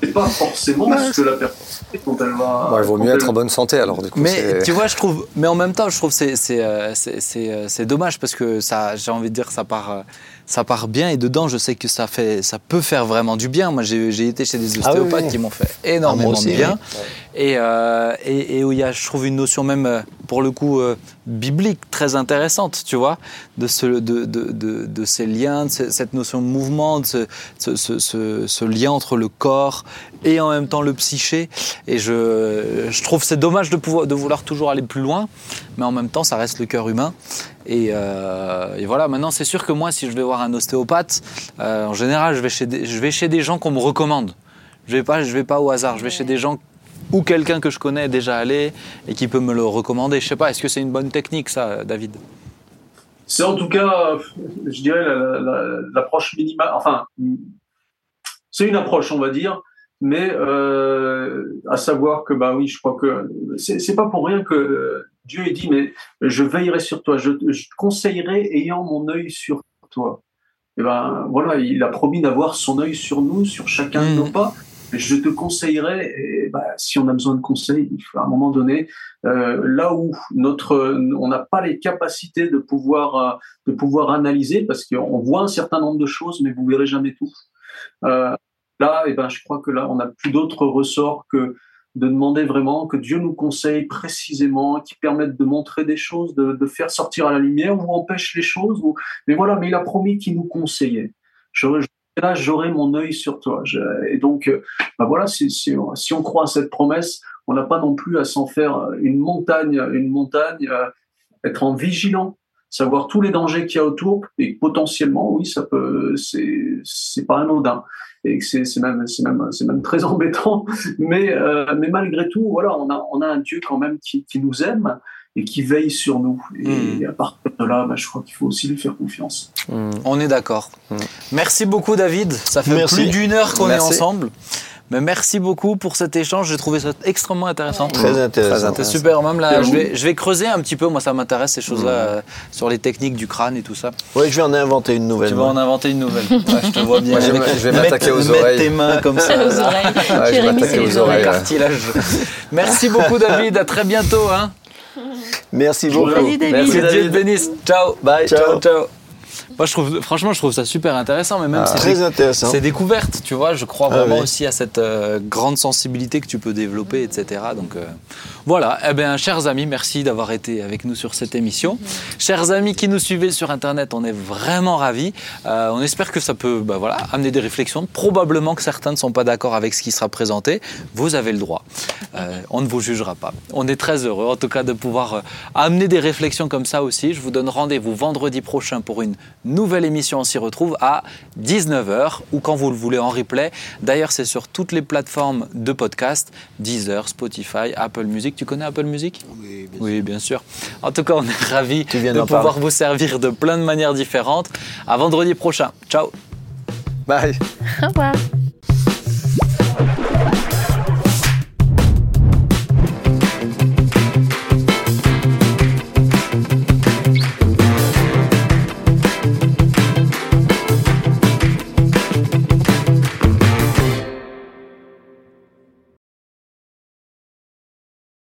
C'est pas forcément ce que la personne fait quand elle va. Bah, il vaut mieux être en bonne santé alors. Du coup, mais tu vois, je trouve. Mais en même temps, je trouve c'est dommage parce que ça, j'ai envie de dire, ça part bien et dedans je sais que ça peut faire vraiment du bien. Moi j'ai été chez des ostéopathes qui m'ont fait énormément de bien et où il y a, je trouve, une notion même pour le coup biblique très intéressante, tu vois, de ces liens, de cette notion de mouvement, de ce lien entre le corps et en même temps le psyché, et je trouve c'est dommage de vouloir toujours aller plus loin, mais en même temps ça reste le cœur humain. Et voilà, maintenant c'est sûr que moi si je vais voir un ostéopathe, en général je vais chez des gens qu'on me recommande. Je vais pas au hasard, je vais chez des gens ou quelqu'un que je connais est déjà allé et qui peut me le recommander. Je sais pas, est-ce que c'est une bonne technique ça, David ? C'est en tout cas, je dirais l'approche minimale, enfin c'est une approche on va dire, mais à savoir que bah oui, je crois que c'est pas pour rien que Dieu a dit, mais je veillerai sur toi, je te conseillerai ayant mon œil sur toi. Et ben voilà, il a promis d'avoir son œil sur nous, sur chacun de nos pas. Je te conseillerai, et ben, si on a besoin de conseils, il faut à un moment donné, là où on n'a pas les capacités de pouvoir analyser, parce qu'on voit un certain nombre de choses, mais vous verrez jamais tout. Là, et ben, je crois que là, on n'a plus d'autre ressort que de demander vraiment que Dieu nous conseille précisément, qui permette de montrer des choses, de faire sortir à la lumière ou empêche les choses. Ou... Mais voilà, mais il a promis qu'il nous conseillait. Là, j'aurai mon œil sur toi. Et donc, bah voilà, si on croit à cette promesse, on n'a pas non plus à s'en faire une montagne, être en vigilant, savoir tous les dangers qu'il y a autour, et potentiellement, oui, ça peut, c'est pas anodin. Et que c'est même très embêtant, mais malgré tout, voilà, on a un Dieu quand même qui nous aime et qui veille sur nous. Et à partir de là, bah, je crois qu'il faut aussi lui faire confiance. On est d'accord. Merci beaucoup, David. Ça fait plus d'une heure qu'on est ensemble. Mais merci beaucoup pour cet échange. J'ai trouvé ça extrêmement intéressant. Très intéressant. C'était super. Même là, je vais creuser un petit peu. Moi, ça m'intéresse ces choses-là sur les techniques du crâne et tout ça. Oui, je vais en inventer une nouvelle. Tu vas en inventer une nouvelle. Ouais, je te vois bien. Moi, je vais m'attaquer aux oreilles. Mettre tes mains comme ça. Aux oreilles. Ouais, je vais m'attaquer aux oreilles. Cartilage. Merci beaucoup, David. À très bientôt. Hein. Merci beaucoup. Merci, David. Merci, David. Merci, David. Bénisse. Ciao. Bye. Ciao. Moi, je trouve, franchement, je trouve ça super intéressant, mais même c'est découverte, tu vois. Je crois vraiment aussi à cette grande sensibilité que tu peux développer, etc. Donc voilà. Eh bien, chers amis, merci d'avoir été avec nous sur cette émission. Chers amis qui nous suivez sur Internet, on est vraiment ravis. On espère que ça peut, amener des réflexions. Probablement que certains ne sont pas d'accord avec ce qui sera présenté. Vous avez le droit. On ne vous jugera pas. On est très heureux, en tout cas, de pouvoir amener des réflexions comme ça aussi. Je vous donne rendez-vous vendredi prochain pour une nouvelle émission. On s'y retrouve à 19h ou quand vous le voulez en replay. D'ailleurs, c'est sur toutes les plateformes de podcast, Deezer, Spotify, Apple Music. Tu connais Apple Music ? Oui, bien sûr. Oui, bien sûr. En tout cas, on est ravis de pouvoir vous servir de plein de manières différentes. À vendredi prochain. Ciao. Bye. Au revoir.